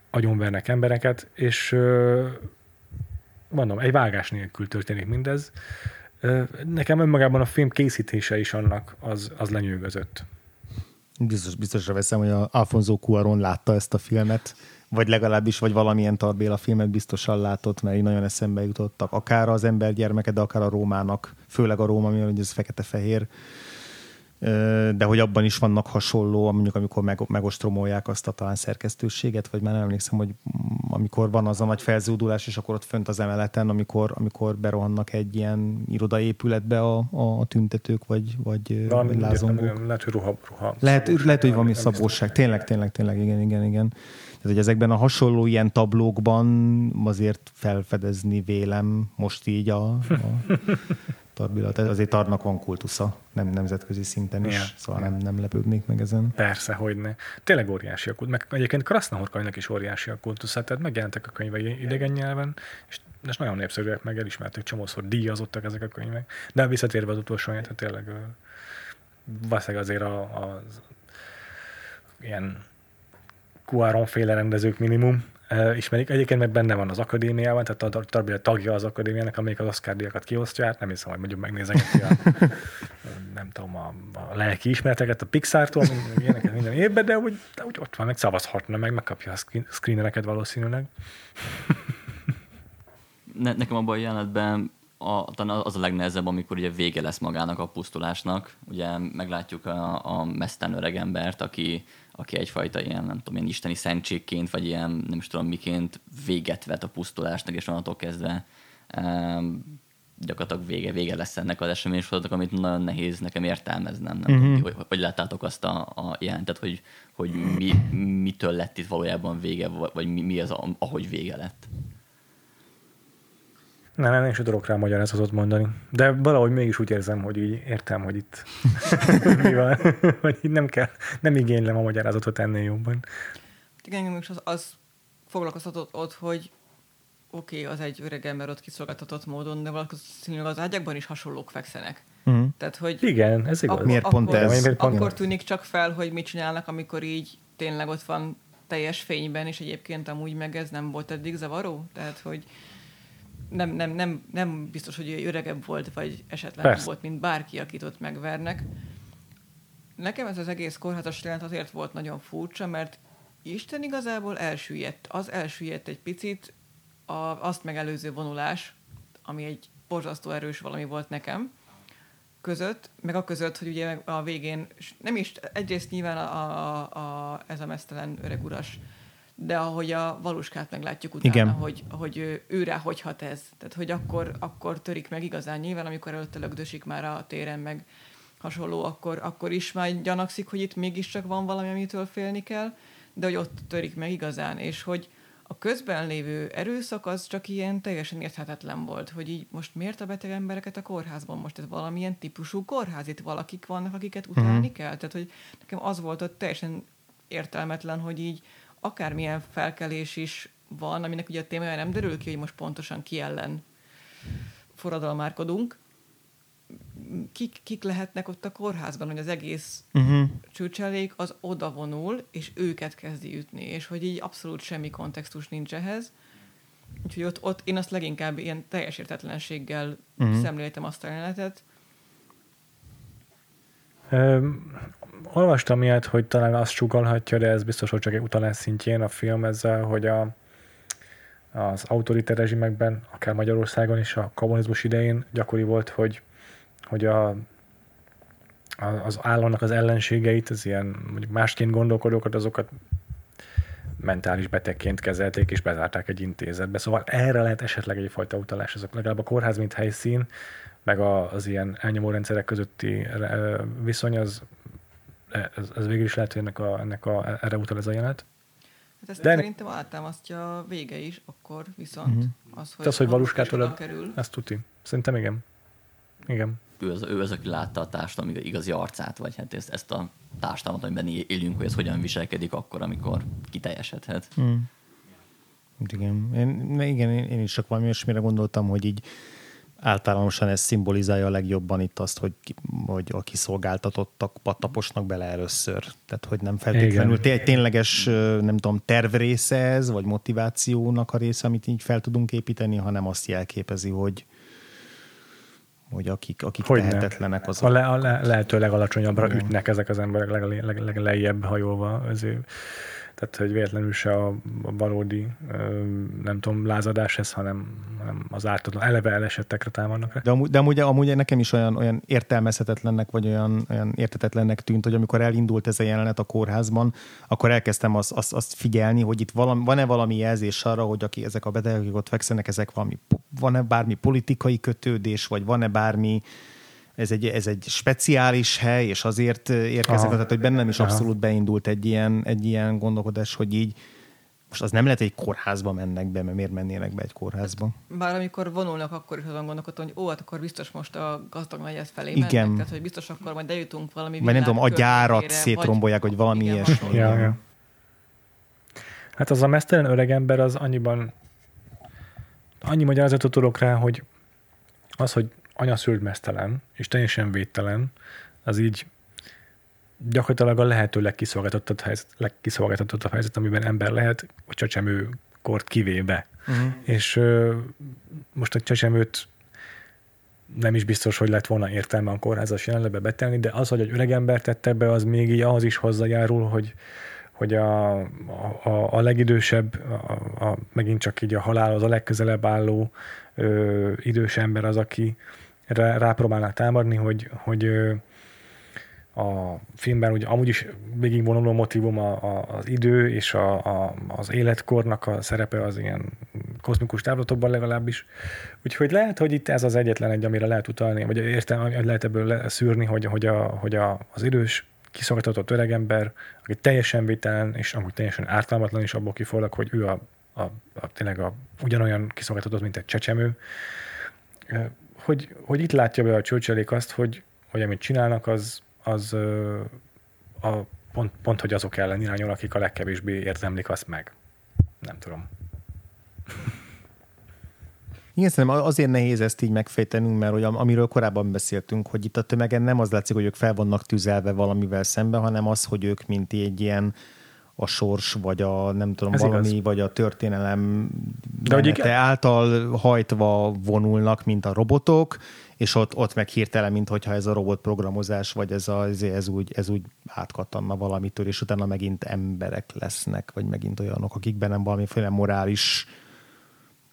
agyonvernek embereket, és ö, mondom, egy vágás nélkül történik mindez. Nekem önmagában a film készítése is annak az, az lenyűgözött. Biztos, biztosra veszem, hogy a Alfonso Cuarón látta ezt a filmet, vagy legalábbis, vagy valamilyen Tarr Béla filmet biztosan látott, mert így nagyon eszembe jutottak. Akár az ember gyermeke, de akár a Rómának, főleg a Róma, mert ez fekete-fehér. De hogy abban is vannak hasonló, mondjuk amikor meg, megostromolják azt a talán szerkesztőséget, vagy már nem emlékszem, hogy amikor van az a nagy felzúdulás, és akkor ott fönt az emeleten, amikor, amikor berohannak egy ilyen irodaépületbe a, a tüntetők, vagy, vagy, vagy lázongók. Lehet, hogy ruha. ruha lehet, lehet, hogy valami szabóság. Tényleg, tényleg, tényleg, igen, igen, igen. Tehát, hogy ezekben a hasonló ilyen tablókban azért felfedezni vélem most így a... a Tarr, azért Tarrnak van kultusza, nem nemzetközi szinten is, ja, szóval ja. nem, nem lepődnék meg ezen. Persze, hogyne. Tényleg óriási a kultusza, meg egyébként Krasznahorkainak is óriási a kultusza, tehát megjelentek a könyvei idegen nyelven, és, és nagyon népszerűek, meg elismertek, csomószor díjazottak ezek a könyvek, de visszatérve az utolsó, tehát tényleg valószínűleg azért a, a, az ilyen Cuarón-féle rendezők minimum, ismerik. Egyébként meg benne van az akadémiában, tehát a Tarr Béla tagja az akadémiának, amelyik az Oscar-díjakat kiosztja, hát nem hiszem, hogy mondjuk megnézegeti a, nem tudom, a, a lelki ismereteket a Pixar-tól, ilyeneket minden évben, de úgy, de úgy ott van, meg szavazhatna, meg megkapja a screenereket valószínűleg. Ne, nekem abban a jelenetben a, talán az a legnehezebb, amikor ugye vége lesz magának a pusztulásnak. Ugye meglátjuk a, a mesztelen öreg embert, aki aki egyfajta ilyen, nem tudom, ilyen isteni szentségként, vagy ilyen, nem is tudom miként véget vet a pusztulásnak, és onnantól kezdve um, gyakorlatilag vége, vége lesz ennek az eseménysorozatnak, amit nagyon nehéz nekem értelmeznem. Nem mm-hmm. tudom, hogy, hogy láttátok azt a, a jelentet, hogy, hogy mi, mitől lett itt valójában vége, vagy mi, mi az, ahogy vége lett? Nem, nem, én sem tudok rá magyarázatot mondani. De valahogy mégis úgy érzem, hogy így értem, hogy itt mi van. Hogy így nem kell, nem igénylem a magyarázatot ennél jobban. Igen, engem is az, az foglalkoztatott ott, hogy oké, okay, az egy öreg ember ott kiszolgáltatott módon, de valószínűleg az ágyakban is hasonlók fekszenek. Mm. Tehát, hogy igen, ez igaz. Ak- Miért pont akkor, ez? Miért pont akkor tűnik csak fel, hogy mit csinálnak, amikor így tényleg ott van teljes fényben, és egyébként amúgy meg ez nem volt eddig zavaró? Tehát, hogy Nem, nem, nem, nem biztos, hogy öregebb volt, vagy esetleg volt, mint bárki, akit ott megvernek. Nekem ez az egész kórházas jelenet azért volt nagyon furcsa, mert Isten igazából elsüllyedt. Az elsüllyedt egy picit, a, azt megelőző vonulás, ami egy borzasztó erős valami volt nekem, között, meg a között, hogy ugye a végén, nem is, egyrészt nyilván a, a, a, ez a mesztelen öreg uras, de ahogy a Valuskát meglátjuk utána, igen. hogy, hogy őre hogy hat ez. Tehát, hogy akkor, akkor törik meg igazán nyilván, amikor előtte lögdösik már a téren, meg hasonló, akkor, akkor is már gyanakszik, hogy itt mégiscsak van valami, amitől félni kell, de hogy ott törik meg igazán, és hogy a közben lévő erőszak az csak ilyen teljesen érthetetlen volt, hogy így most miért a beteg embereket a kórházban? Most ez valamilyen típusú kórház, itt valakik vannak, akiket utálni mm-hmm. kell? Tehát, hogy nekem az volt ott teljesen értelmetlen, hogy így akármilyen felkelés is van, aminek ugye a témája nem derül ki, hogy most pontosan ki ellen forradalmárkodunk. Kik, kik lehetnek ott a kórházban, hogy az egész uh-huh. csőcselék az odavonul, és őket kezdi ütni, és hogy így abszolút semmi kontextus nincs ehhez. Úgyhogy ott, ott én azt leginkább ilyen teljes értetlenséggel uh-huh. szemléltem azt a jelenetet. Um. Olvastam ilyet, hogy talán azt sugalhatja, de ez biztos, hogy csak egy utalás szintjén a film ezzel, hogy a, az autoriter rezsimekben, akár Magyarországon is a kommunizmus idején gyakori volt, hogy, hogy a az államnak az ellenségeit, az ilyen mondjuk másként gondolkodókat, azokat mentális betegként kezelték és bezárták egy intézetbe. Szóval erre lehet esetleg egyfajta utalás, azok legalább a kórház mint helyszín, meg az ilyen elnyomó rendszerek közötti viszony, az, az, az végül is lehet, hogy ennek a, ennek a, erre utal ez a jelenet. Hát ezt de szerintem alátámasztja a vége is, akkor viszont uh-huh. az, hogy, hogy valóskától kerül. Ezt tuti. Szerintem igen. Igen. Ő az, ő az, aki látta a társadalom igazi arcát, vagy hát ezt, ezt a társadalmat, amiben élünk, hogy ez hogyan viselkedik akkor, amikor kiteljesedhet. Hmm. Igen. Én, igen, én is csak valami olyasmire gondoltam, hogy így általánosan ez szimbolizálja a legjobban itt azt, hogy, hogy a kiszolgáltatottak taposnak bele először. Tehát, hogy nem feltétlenül egy tényleges, nem tudom, tervrésze ez, vagy motivációnak a része, amit így fel tudunk építeni, hanem azt jelképezi, hogy hogy akik, akik tehetetlenek azok. A, le, a le, lehető legalacsonyabbra mm. ütnek ezek az emberek legalább leg, leg, lejjebb hajolva. Ezért, tehát, hogy véletlenül se a, a valódi, nem tudom, lázadás ez, hanem, hanem az ártatlan eleve elesettekre támadnak rá. De amúgy, de amúgy, amúgy nekem is olyan, olyan értelmezhetetlennek, vagy olyan, olyan értetetlennek tűnt, hogy amikor elindult ez a jelenet a kórházban, akkor elkezdtem azt, azt, azt figyelni, hogy itt valami, van-e valami jelzés arra, hogy aki, ezek a betegek, akik ott fekszenek, ezek valami, van-e bármi politikai kötődés, vagy van-e bármi, ez egy, ez egy speciális hely, és azért érkeznek, tehát hogy bennem is abszolút beindult egy ilyen, egy ilyen gondolkodás, hogy így most az nem lehet, egy kórházba mennek be, mert miért mennének be egy kórházba? Bár amikor vonulnak, akkor is azon gondolkodtam, hogy ó, hát akkor biztos most a gazdag nagyjász felé igen. mennek, tehát hogy biztos akkor majd eljutunk valami világ. Mert nem tudom, a gyárat szétrombolják, vagy, vagy valami ilyesmi. Ja, ja. Hát az a mesztelen öreg ember az annyiban, annyi magyarázatot tudok rá, hogy az, hogy anyaszült mesztelen, és teljesen védtelen, az így gyakorlatilag a lehető legkiszolgáltatottabb helyzet, legkiszolgáltatottabb helyzet, amiben ember lehet, a csecsemőkort kivéve. Uh-huh. És ö, most a csecsemőt nem is biztos, hogy lett volna értelme a kórházas jelenlegbe betelni, de az, hogy egy öreg ember tette be, az még így ahhoz is hozzájárul, hogy hogy a, a, a legidősebb, a, a, megint csak így a halál az a legközelebb álló ö, idős ember az, aki rá, rápróbálná támadni, hogy, hogy ö, a filmben ugye amúgy is végigvonuló motívum a, a, az idő és a, a, az életkornak a szerepe az ilyen kozmikus távlatokban legalábbis. Úgyhogy lehet, hogy itt ez az egyetlen egy, amire lehet utalni, vagy értelme, lehet ebből szűrni, hogy, hogy, a, hogy a, az idős, kiszolgáltatott öregember, aki teljesen vételen, és amúgy teljesen ártalmatlan is abból kifolyólag, hogy ő a, a, a, tényleg a, ugyanolyan kiszolgáltatott, mint egy csecsemő, hogy, hogy itt látja be a csőcselék azt, hogy, hogy amit csinálnak, az, az a, pont, pont, hogy azok ellen irányol, akik a legkevésbé érdemlik azt meg. Nem tudom. Igen, szerintem azért nehéz ezt így megfejtenünk, mert hogy amiről korábban beszéltünk, hogy itt a tömegen nem az látszik, hogy ők fel vannak tüzelve valamivel szemben, hanem az, hogy ők mint egy ilyen a sors, vagy a nem tudom, ez valami, igaz. Vagy a történelem menete által hajtva vonulnak, mint a robotok, és ott, ott meg hirtelen, minthogyha ez a robotprogramozás, vagy ez, a, ez, úgy, ez úgy átkattanna valamitől, és utána megint emberek lesznek, vagy megint olyanok, akikben nem valamiféle morális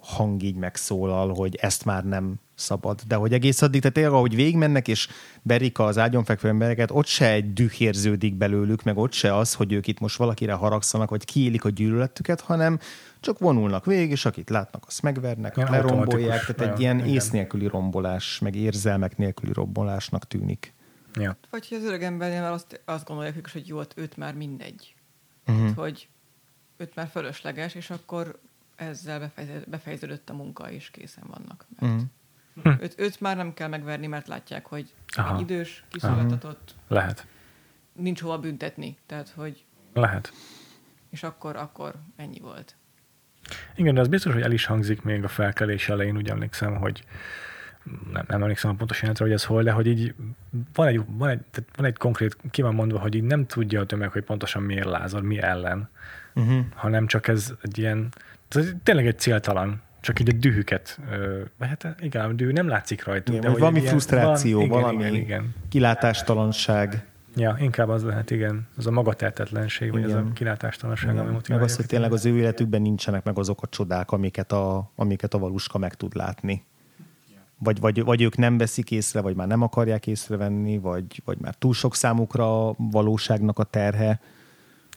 hang így megszólal, hogy ezt már nem szabad. De hogy egész addig, tehát tényleg, ahogy végigmennek, és berika az ágyon fekvő embereket, ott se egy düh érződik belőlük, meg ott se az, hogy ők itt most valakire haragszanak, vagy kiélik a gyűlöletüket, hanem csak vonulnak végig, és akit látnak, azt megvernek, ja, lerombolják, tehát ja, egy ilyen igen. ész nélküli rombolás, meg érzelmek nélküli rombolásnak tűnik. Ja. Vagy hogy az öreg embernél már azt, azt gondolják ők, hogy jó, hát őt már mindegy. Uh-huh. Hát, hogy őt már fölösleges, és akkor ezzel befejeződött a munka, és készen vannak. Mert mm. őt, őt már nem kell megverni, mert látják, hogy aha. egy idős, kiszolgáltatott. Lehet. Nincs hova büntetni. Tehát, hogy... Lehet. És akkor, akkor ennyi volt. Igen, de az biztos, hogy el is hangzik még a felkelés elején, úgy emlékszem, hogy nem, nem emlékszem a pontos jelentre, hogy ez hol, de hogy így van egy, van egy, van egy konkrét, ki van mondva, hogy így nem tudja a tömeg, hogy pontosan miért lázad, mi ellen, uh-huh. hanem csak ez egy ilyen ez tényleg egy céltalan, csak így a dühüket, vagy hát igen, a düh nem látszik rajta. Igen, de hogy valami ilyen, frusztráció, van, igen, valami igen, igen. kilátástalanság. Ja, inkább az lehet, igen. Az a magatehetetlenség, vagy az a kilátástalanság, igen. ami motiválja. Meg az, hogy tényleg az ő életükben nincsenek meg azok a csodák, amiket a, amiket a valuska meg tud látni. Vagy, vagy, vagy ők nem veszik észre, vagy már nem akarják észrevenni, vagy, vagy már túl sok számukra a valóságnak a terhe.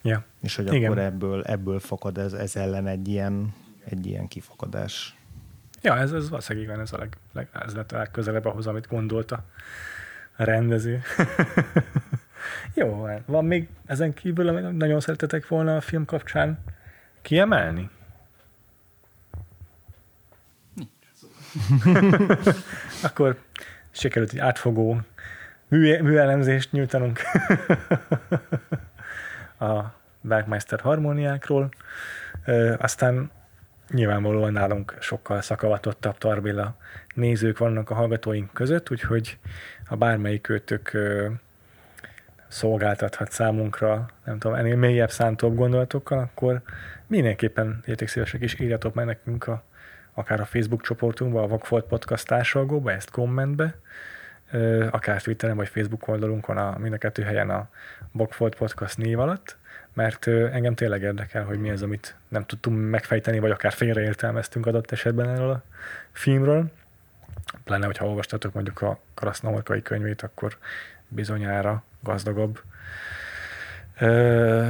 Ja. És hogy igen, akkor ebből, ebből fakad ez, ez ellen egy ilyen, egy ilyen kifakadás. Ja, ez, ez valószínűleg igen, ez a leg, leg, ez lett a legközelebb ahhoz, amit gondolta a rendező. Jó, van még ezen kívül, amit nagyon szeretetek volna a film kapcsán kiemelni? Akkor sikerült egy átfogó mű- műelemzést nyújtanunk a Werckmeister harmóniákról. Ö, aztán nyilvánvalóan nálunk sokkal szakavatottabb Tarr Béla nézők vannak a hallgatóink között, úgyhogy ha bármelyik őtök ö, szolgáltathat számunkra, nem tudom, ennél mélyebb szántóbb gondolatokkal, akkor mindenképpen érték szívesek is írjatok meg nekünk a akár a Facebook csoportunkba, a Vagfolt Podcast társalgóba, ezt kommentbe, akár Twitteren vagy Facebook oldalunkon, a, mind a kettő helyen a Vagfolt Podcast név alatt, mert engem tényleg érdekel, hogy mi az, amit nem tudtunk megfejteni, vagy akár félreértelmeztünk adott esetben erről a filmről. Pláne, hogyha olvastatok mondjuk a Krasznahorkai könyvét, akkor bizonyára gazdagabb ö,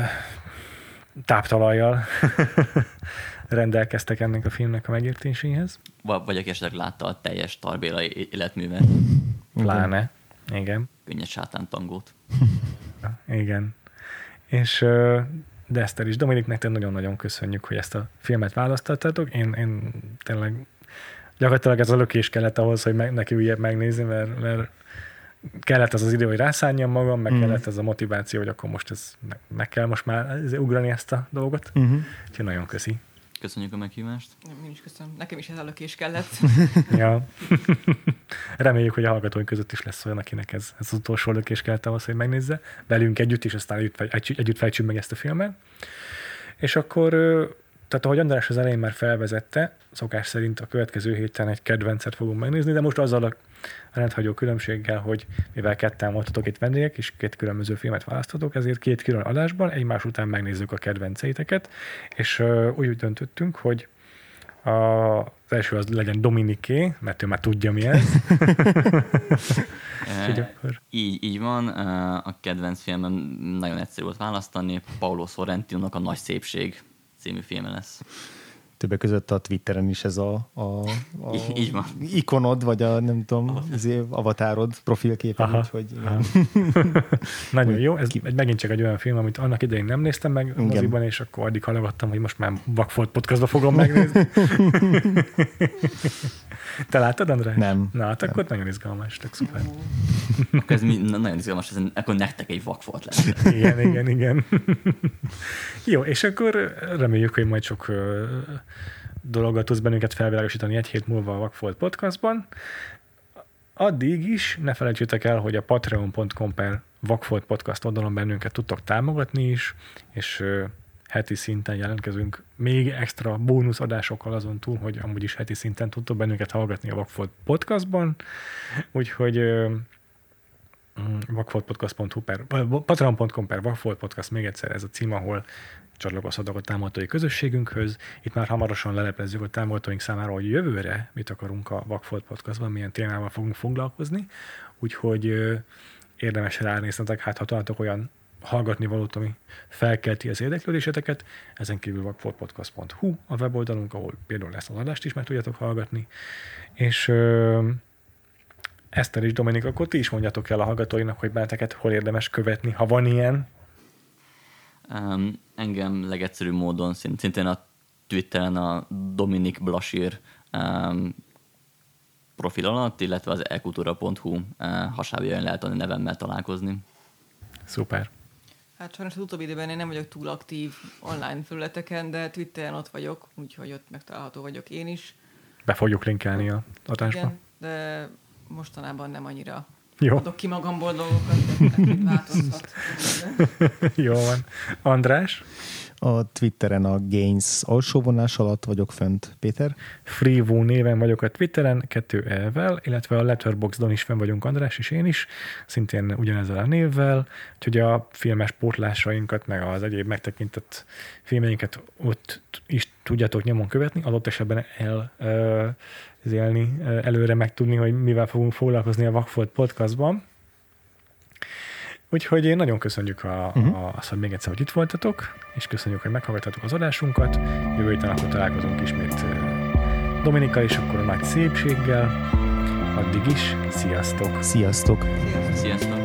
táptalajjal rendelkeztek ennek a filmnek a megértéséhez. Vagy aki esetleg látta a teljes Tarr Béla életművet. Pláne. Igen. Könnyed sátántangót. Igen. És de Eszter is, Dominik, nektek nagyon-nagyon köszönjük, hogy ezt a filmet választottátok. Én, én tényleg gyakorlatilag ez a lökés kellett ahhoz, hogy meg, neki újjebb megnézni, mert, mert kellett az az idő, hogy rászálljam magam, meg mm. kellett ez a motiváció, hogy akkor most ez, meg kell most már ugrani ezt a dolgot. Mm-hmm. Úgyhogy nagyon köszi. Köszönjük a meghívást. Én is köszönöm. Nekem is ez a lökés kellett. Ja. Reméljük, hogy a hallgatóink között is lesz olyan, akinek ez, ez az utolsó lökés kellett ahhoz, hogy megnézze. Velünk együtt is, aztán együtt, egy, együtt fejtsünk meg ezt a filmet. És akkor, tehát ahogy András az elején már felvezette, szokás szerint a következő héten egy kedvencet fogunk megnézni, de most azzal a rendhagyó különbséggel, hogy mivel ketten voltatok itt vendégek, és két különböző filmet választottok, ezért két külön adásban egymás után megnézzük a kedvenceiteket, és úgy döntöttünk, hogy a, az első az legyen Dominiké, mert ő már tudja, mi ez. így, így van, a kedvenc filmem nagyon egyszerű volt választani, Paolo Sorrentinónak a Nagy Szépség című filme lesz. Többek között a Twitteren is ez a, a, a így van, ikonod, vagy a nem tudom, avatárod, profilképen, úgyhogy... Nagyon jó, ez megint csak egy olyan film, amit annak idején nem néztem meg a moziban, és akkor addig halogattam, hogy most már Vagfolt Podcastba fogom megnézni. Te láttad, András? Nem. Na, hát akkor nagyon izgalmas, tök szuper. Akkor ez mi, na, nagyon izgalmas, ez, akkor nektek egy Vagfolt lesz. Igen, igen, igen. Jó, és akkor reméljük, hogy majd sok dologgal tudsz bennünket felvilágosítani egy hét múlva a Vagfolt Podcastban. Addig is ne felejtsétek el, hogy a patreon pont com per Vagfolt Podcast oldalon bennünket tudtok támogatni is, és heti szinten jelentkezünk még extra bónuszadásokkal azon túl, hogy amúgy is heti szinten tudtok bennünket hallgatni a Vagfolt Podcastban. Úgyhogy vagfoltpodcast.hu per, patreon pont com per Vagfolt Podcast, még egyszer ez a cím, ahol csatlakozhatok a támogatói közösségünkhöz. Itt már hamarosan leleplezzük a támogatóink számára, hogy jövőre mit akarunk a Vagfolt Podcastban, milyen témával fogunk foglalkozni. Úgyhogy érdemes ránéznetek, hát ha találtok olyan hallgatni valót, ami felkelti az érdeklődéseteket. Ezen kívül vagfoltpodcast pont hu a weboldalunk, ahol például lesz az adást is meg tudjátok hallgatni. És ö, Eszter és Dominik, akkor ti is mondjatok el a hallgatóinak, hogy benneteket hol érdemes követni, ha van ilyen. Um, engem legegyszerűbb módon szintén a Twitteren a Dominik Blasír um, profil alatt, illetve az e kultúra pont hu uh, hasábjain lehet a nevemmel találkozni. Szuper. Hát sajnos az utóbbi időben én nem vagyok túl aktív online felületeken, de Twitteren ott vagyok, úgyhogy ott megtalálható vagyok én is. Be fogjuk linkelni a adásba. Igen, de mostanában nem annyira. Jó. Adok ki magamból dolgokat, tehát változhat. Jó van. András? A Twitteren a Gains alsóvonás alatt vagyok fönt, Péter. Freevoo néven vagyok a Twitteren, kettő E-vel, illetve a Letterboxdon is fenn vagyunk, András és én is, szintén ugyanezzel a névvel, úgyhogy a filmes pótlásainkat, meg az egyéb megtekintett filmeinket ott is tudjátok nyomon követni, adott esetben el... Ö, élni, előre megtudni, hogy mivel fogunk foglalkozni a Vakfolt podcastban. Úgyhogy én nagyon köszönjük a, uh-huh. azt, hogy még egyszer, hogy itt voltatok, és köszönjük, hogy meghallgattatok az adásunkat. Jövő héten akkor találkozunk ismét Dominika és akkor a Nagy Szépséggel. Addig is, sziasztok! Sziasztok! Sziasztok!